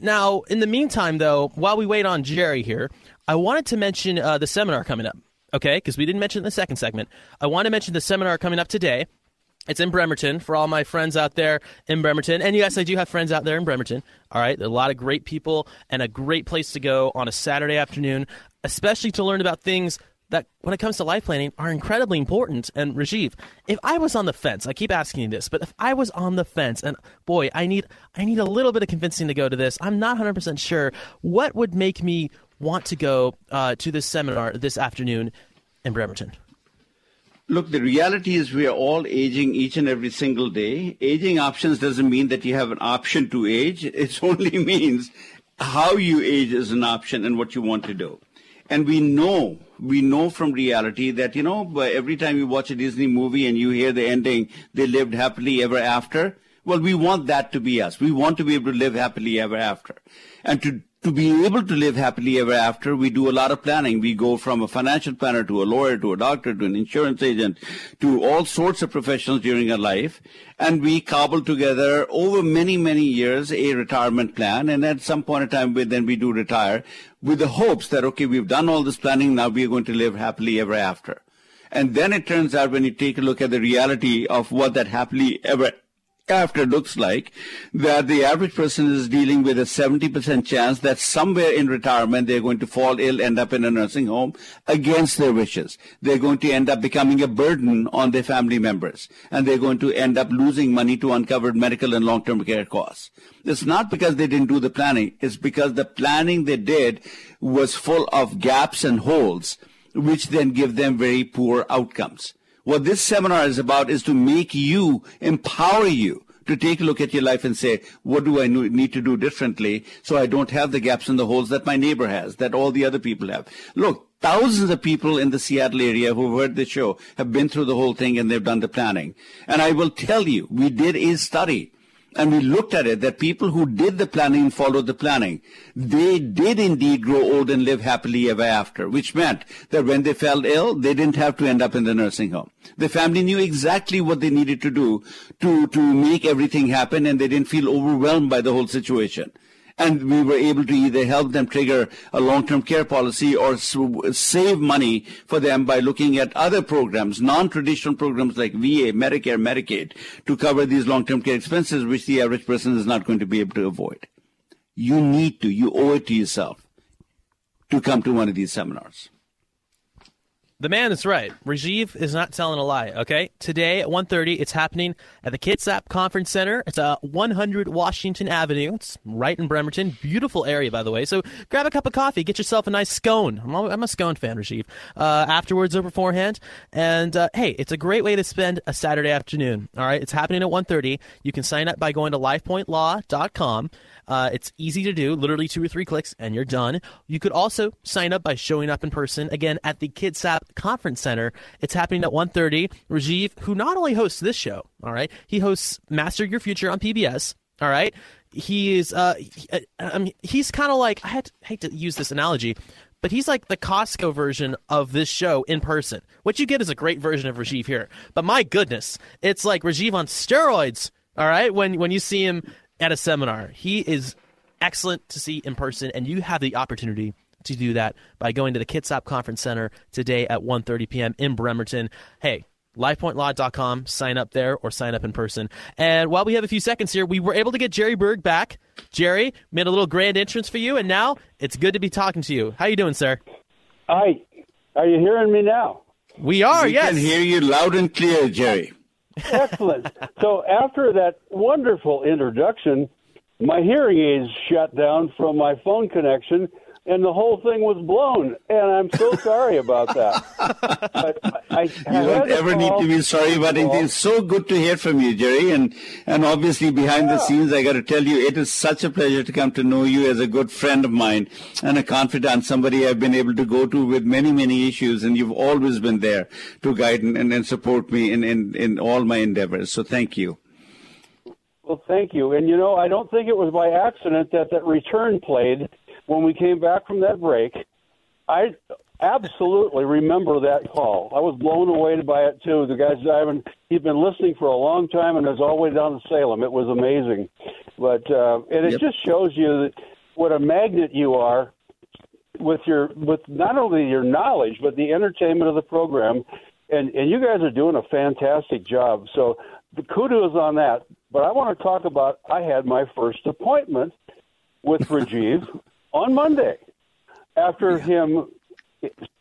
Now, in the meantime, though, while we wait on Jerry here, I wanted to mention the seminar coming up, okay? Because we didn't mention it in the second segment. I want to mention the seminar coming up today. It's in Bremerton for all my friends out there in Bremerton. And yes, I do have friends out there in Bremerton. All right, there are a lot of great people and a great place to go on a Saturday afternoon, especially to learn about things that, when it comes to life planning, are incredibly important. And Rajiv, if I was on the fence, I keep asking you this, but if I was on the fence, and boy, I need a little bit of convincing to go to this, I'm not 100% sure what would make me want to go to this seminar this afternoon in Bremerton. Look, the reality is we are all aging each and every single day. Aging options doesn't mean that you have an option to age. It only means how you age is an option and what you want to do. And we know from reality that, every time you watch a Disney movie and you hear the ending, they lived happily ever after. Well, we want that to be us. We want to be able to live happily ever after. And to be able to live happily ever after, we do a lot of planning. We go from a financial planner to a lawyer to a doctor to an insurance agent to all sorts of professionals during our life. And we cobble together over many, many years a retirement plan. And at some point in time, then we do retire with the hopes that, okay, we've done all this planning. Now we are going to live happily ever after. And then it turns out when you take a look at the reality of what that happily ever after looks like, that the average person is dealing with a 70% chance that somewhere in retirement they're going to fall ill, end up in a nursing home against their wishes. They're going to end up becoming a burden on their family members, and they're going to end up losing money to uncovered medical and long-term care costs. It's not because they didn't do the planning. It's because the planning they did was full of gaps and holes, which then give them very poor outcomes. What this seminar is about is to make you, empower you to take a look at your life and say, what do I need to do differently so I don't have the gaps and the holes that my neighbor has, that all the other people have? Look, thousands of people in the Seattle area who've heard the show have been through the whole thing and they've done the planning. And I will tell you, we did a study and we looked at it that people who did the planning and followed the planning, they did indeed grow old and live happily ever after, which meant that when they fell ill, they didn't have to end up in the nursing home. The family knew exactly what they needed to do to make everything happen, and they didn't feel overwhelmed by the whole situation. and we were able to either help them trigger a long-term care policy or save money for them by looking at other programs, non-traditional programs like VA, Medicare, Medicaid, to cover these long-term care expenses, which the average person is not going to be able to avoid. You need to, you owe it to yourself to come to one of these seminars. The man is right. Rajiv is not telling a lie, okay? Today at 1:30, it's happening at the Kitsap Conference Center. It's 100 Washington Avenue. It's right in Bremerton. Beautiful area, by the way. So grab a cup of coffee. Get yourself a nice scone. I'm a scone fan, Rajiv. Afterwards or beforehand. And, hey, it's a great way to spend a Saturday afternoon, all right? It's happening at 1:30. You can sign up by going to lifepointlaw.com. It's easy to do, literally 2 or 3 clicks, and you're done. You could also sign up by showing up in person, again, at the Kitsap Conference Center. It's happening at 1:30. Rajiv, who not only hosts this show, all right, he hosts Master Your Future on PBS, all right? He is, he's kind of like, I hate to use this analogy, but he's like the Costco version of this show in person. What you get is a great version of Rajiv here. But my goodness, it's like Rajiv on steroids, all right, when you see him at a seminar. He is excellent to see in person, and you have the opportunity to do that by going to the Kitsap Conference Center today at 1:30 p.m. in Bremerton. Hey, LifePointLaw.com, sign up there or sign up in person. And while we have a few seconds here, we were able to get Jerry Berg back. Jerry, made a little grand entrance for you, and now it's good to be talking to you. How you doing, sir? Hi. Are you hearing me now? We are, yes. We can hear you loud and clear, Jerry. Excellent. So after that wonderful introduction, my hearing aids shut down from my phone connection, and the whole thing was blown. And I'm so sorry about that. I you don't ever need to be sorry about anything. It's so good to hear from you, Jerry. And obviously behind the scenes, I got to tell you, it is such a pleasure to come to know you as a good friend of mine and a confidant, somebody I've been able to go to with many, many issues. And you've always been there to guide and support me in all my endeavors. So thank you. Well, thank you. And, you know, I don't think it was by accident that return played when we came back from that break. I absolutely remember that call. I was blown away by it, too. The guy's diving. He'd been listening for a long time and was all the way down to Salem. It was amazing. But and it just shows you that what a magnet you are with not only your knowledge, but the entertainment of the program. And you guys are doing a fantastic job. So the kudos on that. But I want to talk about, I had my first appointment with Rajiv on Monday after him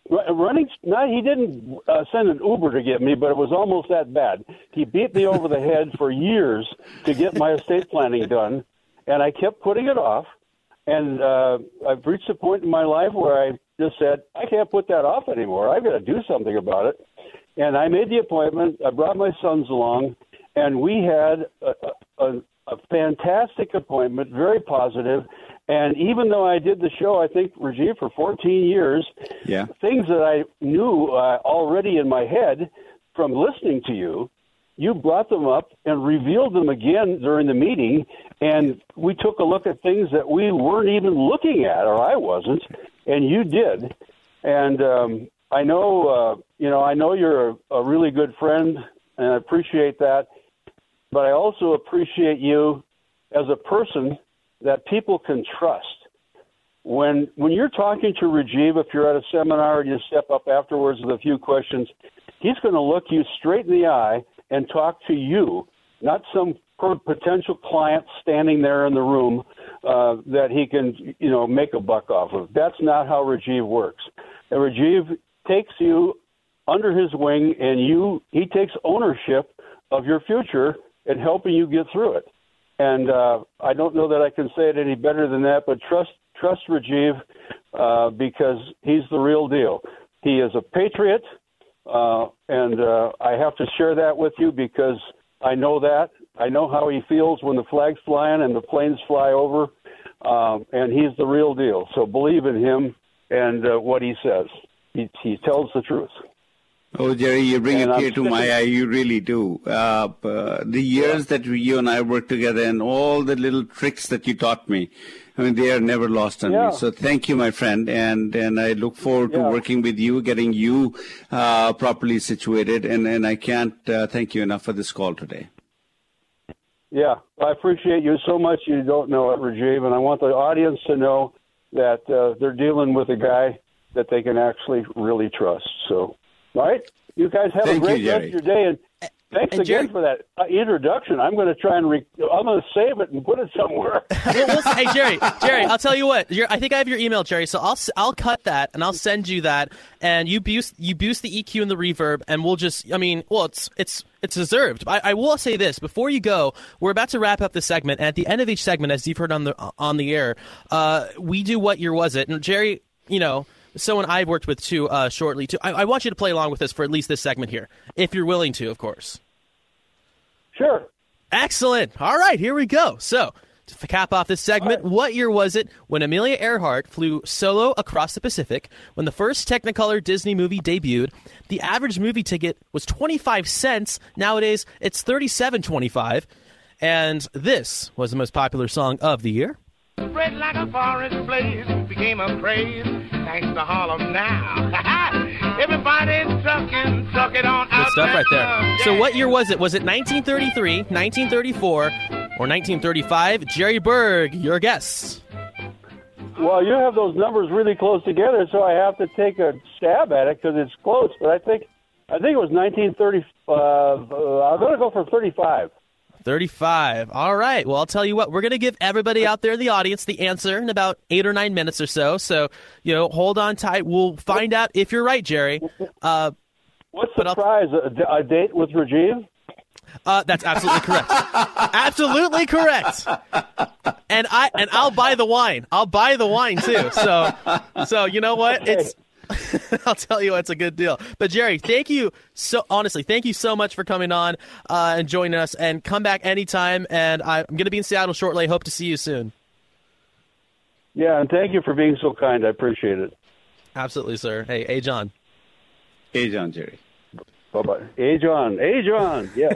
running. No, he didn't send an Uber to get me, but it was almost that bad. He beat me over the head for years to get my estate planning done, and I kept putting it off. And I've reached a point in my life where I just said, I can't put that off anymore. I've got to do something about it. And I made the appointment. I brought my sons along, and we had a fantastic appointment, very positive. And even though I did the show, I think, Rajiv, for 14 years, things that I knew already in my head from listening to you, you brought them up and revealed them again during the meeting, and we took a look at things that we weren't even looking at, or I wasn't, and you did. And I know, I know you're a really good friend, and I appreciate that, but I also appreciate you as a person that people can trust. When you're talking to Rajiv, if you're at a seminar and you step up afterwards with a few questions, he's going to look you straight in the eye and talk to you, not some potential client standing there in the room that he can, make a buck off of. That's not how Rajiv works. And Rajiv takes you under his wing, and he takes ownership of your future and helping you get through it. And I don't know that I can say it any better than that, but trust Rajiv because he's the real deal. He is a patriot, and I have to share that with you because I know that. I know how he feels when the flag's flying and the planes fly over, and he's the real deal. So believe in him and what he says. He tells the truth. Oh, Jerry, you bring a tear to my eye. You really do. The years that you and I worked together and all the little tricks that you taught me, I mean, they are never lost on me. So thank you, my friend. And I look forward to working with you, getting you properly situated. And I can't thank you enough for this call today. Yeah, I appreciate you so much. You don't know it, Rajiv, and I want the audience to know that they're dealing with a guy that they can actually really trust. So, all right, you guys have a great rest of your day, and thanks again for that introduction. I'm going to try and I'm going to save it and put it somewhere. Hey, Jerry, I'll tell you what. I think I have your email, Jerry. So I'll cut that and I'll send you that, and you boost the EQ and the reverb, and we'll just. I mean, well, it's deserved. I will say this before you go. We're about to wrap up the segment, and at the end of each segment, as you've heard on the air, we do What Year Was It, and Jerry, you know. Someone I've worked with, too, shortly, too. I want you to play along with us for at least this segment here, if you're willing to, of course. Sure. Excellent. All right, here we go. So, to cap off this segment, What year was it when Amelia Earhart flew solo across the Pacific, when the first Technicolor Disney movie debuted? The average movie ticket was 25 cents. Nowadays, it's $37.25. And this was the most popular song of the year. Spread like a forest blaze, became a craze, thanks to Harlem now. Everybody's trucking on out. Good stuff right there. So what year was it? Was it 1933, 1934, or 1935? Jerry Berg, your guess. Well, you have those numbers really close together, so I have to take a stab at it because it's close. But I think it was 1935. I'm going to go for 35. 35. All right. Well, I'll tell you what. We're going to give everybody out there in the audience the answer in about 8 or 9 minutes or so. So, you know, hold on tight. We'll find out if you're right, Jerry. What's the prize? A date with Rajiv? That's absolutely correct. Absolutely correct. And I'll buy the wine. I'll buy the wine too. So you know what? Okay. I'll tell you, it's a good deal. But, Jerry, thank you so much for coming on and joining us. And come back anytime. And I'm going to be in Seattle shortly. I hope to see you soon. Yeah, and thank you for being so kind. I appreciate it. Absolutely, sir. Hey, John. Hey, John, Jerry. Bye-bye. Hey, John. Hey, John. Yeah.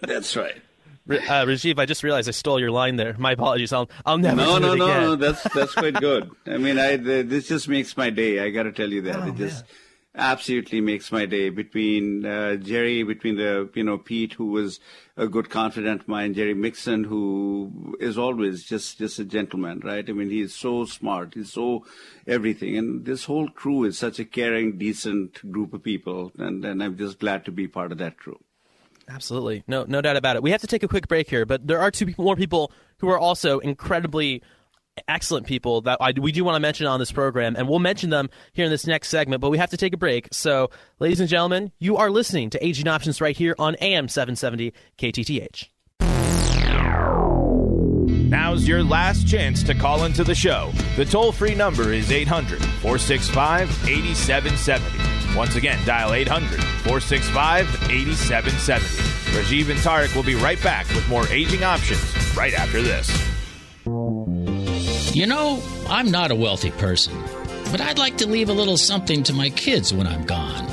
That's right. Rajiv, I just realized I stole your line there. My apologies. I'll never do it again. No. That's quite good. I mean, this just makes my day. I got to tell you that. It just absolutely makes my day. Between Jerry, Pete, who was a good confidant of mine, Jerry Mixon, who is always just a gentleman, right? I mean, he's so smart. He's so everything. And this whole crew is such a caring, decent group of people. And I'm just glad to be part of that crew. Absolutely. No doubt about it. We have to take a quick break here, but there are two more people who are also incredibly excellent people that we do want to mention on this program, and we'll mention them here in this next segment, but we have to take a break. So, ladies and gentlemen, you are listening to Aging Options right here on AM 770 KTTH. Now's your last chance to call into the show. The toll-free number is 800-465-8770. Once again, dial 800-465-8770. Rajiv and Tariq will be right back with more Aging Options right after this. You know, I'm not a wealthy person, but I'd like to leave a little something to my kids when I'm gone.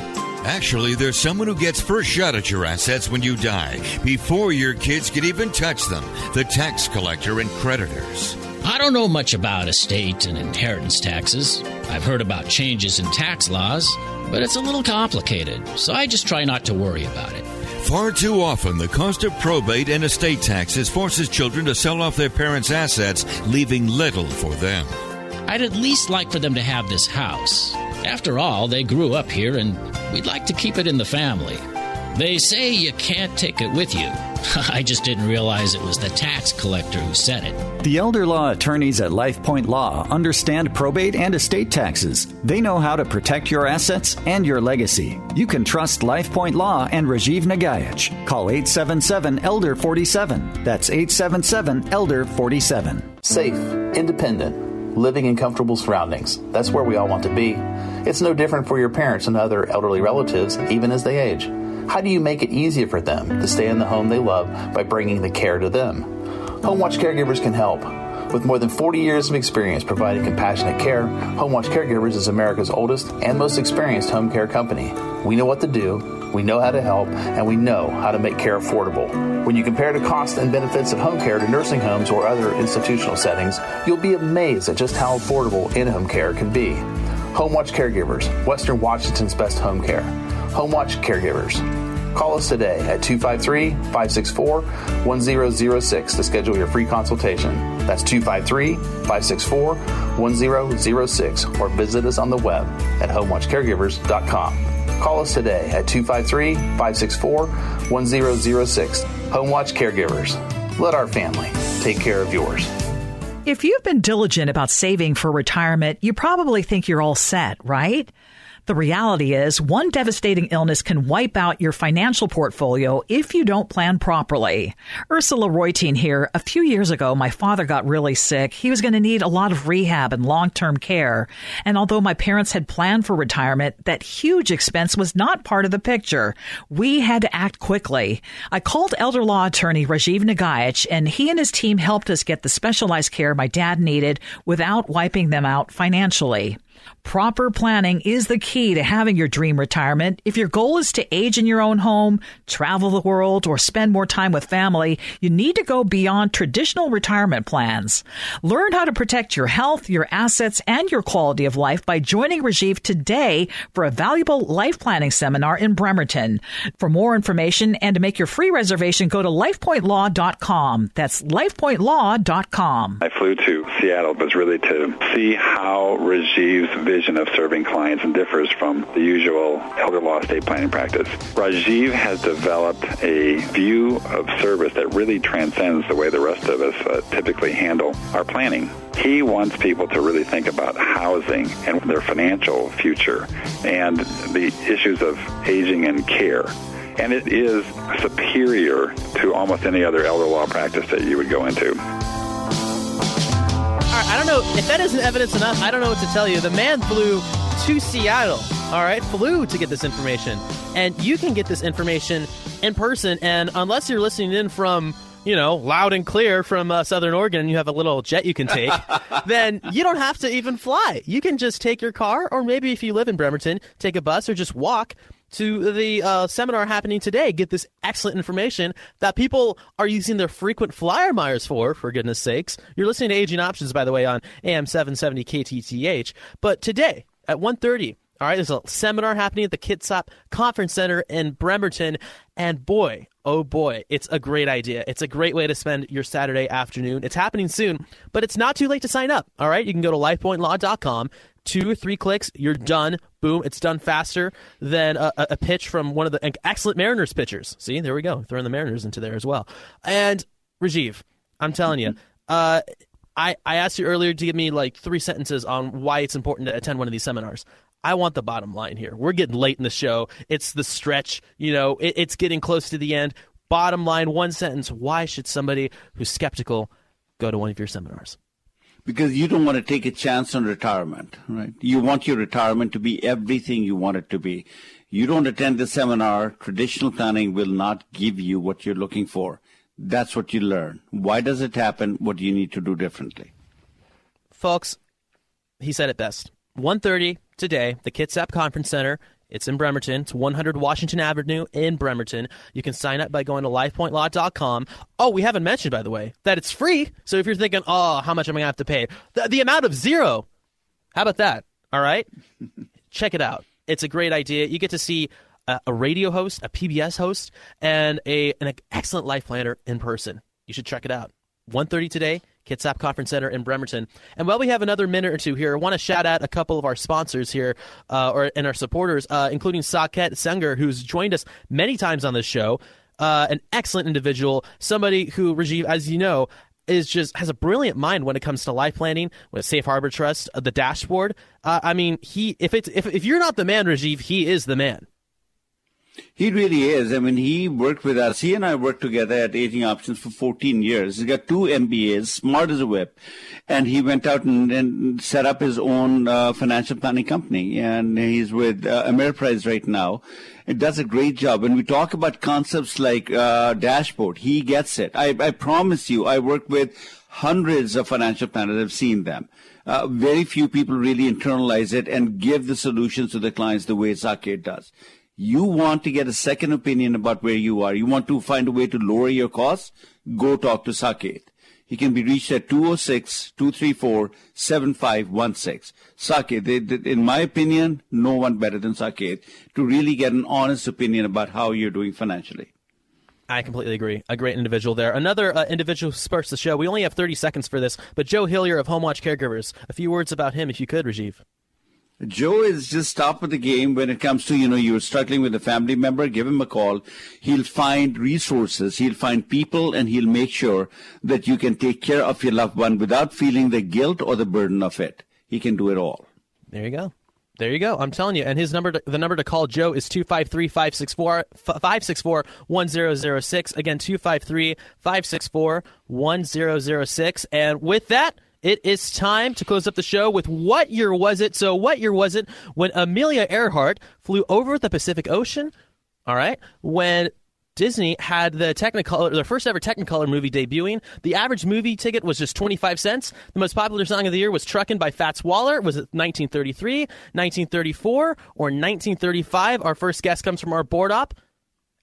Actually, there's someone who gets first shot at your assets when you die, before your kids can even touch them, the tax collector and creditors. I don't know much about estate and inheritance taxes. I've heard about changes in tax laws, but it's a little complicated, so I just try not to worry about it. Far too often, the cost of probate and estate taxes forces children to sell off their parents' assets, leaving little for them. I'd at least like for them to have this house. After all, they grew up here, and we'd like to keep it in the family. They say you can't take it with you. I just didn't realize it was the tax collector who said it. The elder law attorneys at LifePoint Law understand probate and estate taxes. They know how to protect your assets and your legacy. You can trust LifePoint Law and Rajiv Nagaich. Call 877-ELDER-47. That's 877-ELDER-47. Safe, independent, living in comfortable surroundings. That's where we all want to be. It's no different for your parents and other elderly relatives, even as they age. How do you make it easier for them to stay in the home they love by bringing the care to them? HomeWatch Caregivers can help. With more than 40 years of experience providing compassionate care, HomeWatch Caregivers is America's oldest and most experienced home care company. We know what to do, we know how to help, and we know how to make care affordable. When you compare the costs and benefits of home care to nursing homes or other institutional settings, you'll be amazed at just how affordable in-home care can be. HomeWatch Caregivers, Western Washington's best home care. HomeWatch Caregivers. Call us today at 253-564-1006 to schedule your free consultation. That's 253-564-1006, or visit us on the web at homewatchcaregivers.com. Call us today at 253-564-1006. HomeWatch Caregivers. Let our family take care of yours. If you've been diligent about saving for retirement, you probably think you're all set, right? The reality is, one devastating illness can wipe out your financial portfolio if you don't plan properly. Ursula Royteen here. A few years ago, my father got really sick. He was going to need a lot of rehab and long-term care. And although my parents had planned for retirement, that huge expense was not part of the picture. We had to act quickly. I called elder law attorney Rajiv Nagaich, and he and his team helped us get the specialized care my dad needed without wiping them out financially. Proper planning is the key to having your dream retirement. If your goal is to age in your own home, travel the world, or spend more time with family, you need to go beyond traditional retirement plans. Learn how to protect your health, your assets, and your quality of life by joining Rajiv today for a valuable life planning seminar in Bremerton. For more information and to make your free reservation, go to lifepointlaw.com. That's lifepointlaw.com. I flew to Seattle, but really to see how Rajiv's vision of serving clients and differs from the usual elder law estate planning practice. Rajiv has developed a view of service that really transcends the way the rest of us typically handle our planning. He wants people to really think about housing and their financial future and the issues of aging and care. And it is superior to almost any other elder law practice that you would go into. I don't know if that isn't evidence enough. I don't know what to tell you. The man flew to Seattle, all right, flew to get this information. And you can get this information in person. And unless you're listening in from, you know, loud and clear from Southern Oregon, and you have a little jet you can take, then you don't have to even fly. You can just take your car, or maybe if you live in Bremerton, take a bus or just walk to the seminar happening today. Get this excellent information that people are using their frequent flyer miles for goodness sakes. You're listening to Aging Options, by the way, on AM 770 KTTH. But today at 1:30, all right, there's a seminar happening at the Kitsap Conference Center in Bremerton. And boy, oh boy, it's a great idea. It's a great way to spend your Saturday afternoon. It's happening soon, but it's not too late to sign up. All right, you can go to lifepointlaw.com. 2 or 3 clicks, you're done. Boom, it's done faster than a pitch from one of the excellent Mariners pitchers. See, there we go, throwing the Mariners into there as well. And Rajiv, I'm telling you, I asked you earlier to give me like 3 sentences on why it's important to attend one of these seminars. I want the bottom line here. We're getting late in the show. It's the stretch. You know, it's getting close to the end. Bottom line, 1 sentence. Why should somebody who's skeptical go to one of your seminars? Because you don't want to take a chance on retirement, right? You want your retirement to be everything you want it to be. You don't attend the seminar, traditional planning will not give you what you're looking for. That's what you learn. Why does it happen? What do you need to do differently? Folks, he said it best. 1:30 today, the Kitsap Conference Center. It's in Bremerton. It's 100 Washington Avenue in Bremerton. You can sign up by going to lifepointlaw.com. Oh, we haven't mentioned, by the way, that it's free. So if you're thinking, oh, how much am I going to have to pay? The amount of $0. How about that? All right? Check it out. It's a great idea. You get to see a radio host, a PBS host, and an excellent life planner in person. You should check it out. 1:30 today. Kitsap Conference Center in Bremerton. And while we have another minute or two here, I want to shout out a couple of our sponsors here and our supporters, including Saket Sanger, who's joined us many times on this show, an excellent individual, somebody who, Rajiv, as you know, has a brilliant mind when it comes to life planning, with Safe Harbor Trust, the dashboard. I mean, if you're not the man, Rajiv, he is the man. He really is. I mean, he worked with us. He and I worked together at Aging Options for 14 years. He's got 2 MBAs, smart as a whip. And he went out and set up his own financial planning company. And he's with Ameriprise right now. It does a great job. When we talk about concepts like dashboard, he gets it. I promise you, I work with hundreds of financial planners. I've seen them. Very few people really internalize it and give the solutions to the clients the way Saket does. You want to get a second opinion about where you are. You want to find a way to lower your costs? Go talk to Saket. He can be reached at 206-234-7516. Saket, in my opinion, no one better than Saket to really get an honest opinion about how you're doing financially. I completely agree. A great individual there. Another individual sparks the show. We only have 30 seconds for this, but Joe Hillier of HomeWatch Caregivers. A few words about him, if you could, Rajiv. Joe is just top of the game when it comes to, you're struggling with a family member, give him a call. He'll find resources, he'll find people, and he'll make sure that you can take care of your loved one without feeling the guilt or the burden of it. He can do it all. There you go. There you go. I'm telling you. And his number, the number to call Joe is 253-564-1006. Again, 253-564-1006. And with that, it is time to close up the show with What Year Was It? So what year was it when Amelia Earhart flew over the Pacific Ocean? All right. When Disney had their first ever Technicolor movie debuting, the average movie ticket was just 25 cents. The most popular song of the year was Truckin' by Fats Waller. Was it 1933, 1934, or 1935? Our first guest comes from our board op.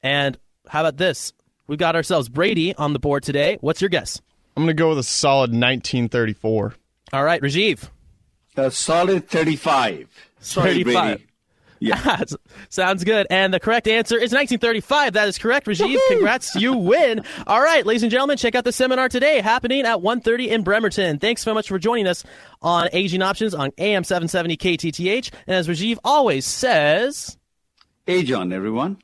And how about this? We've got ourselves Brady on the board today. What's your guess? I'm going to go with a solid 1934. All right, Rajiv. A solid 35. Sorry, 35. Brady. Yeah. Sounds good. And the correct answer is 1935. That is correct, Rajiv. Woo-hoo! Congrats, you win. All right, ladies and gentlemen, check out the seminar today happening at 1:30 in Bremerton. Thanks so much for joining us on Aging Options on AM 770 KTTH. And as Rajiv always says, age on, everyone.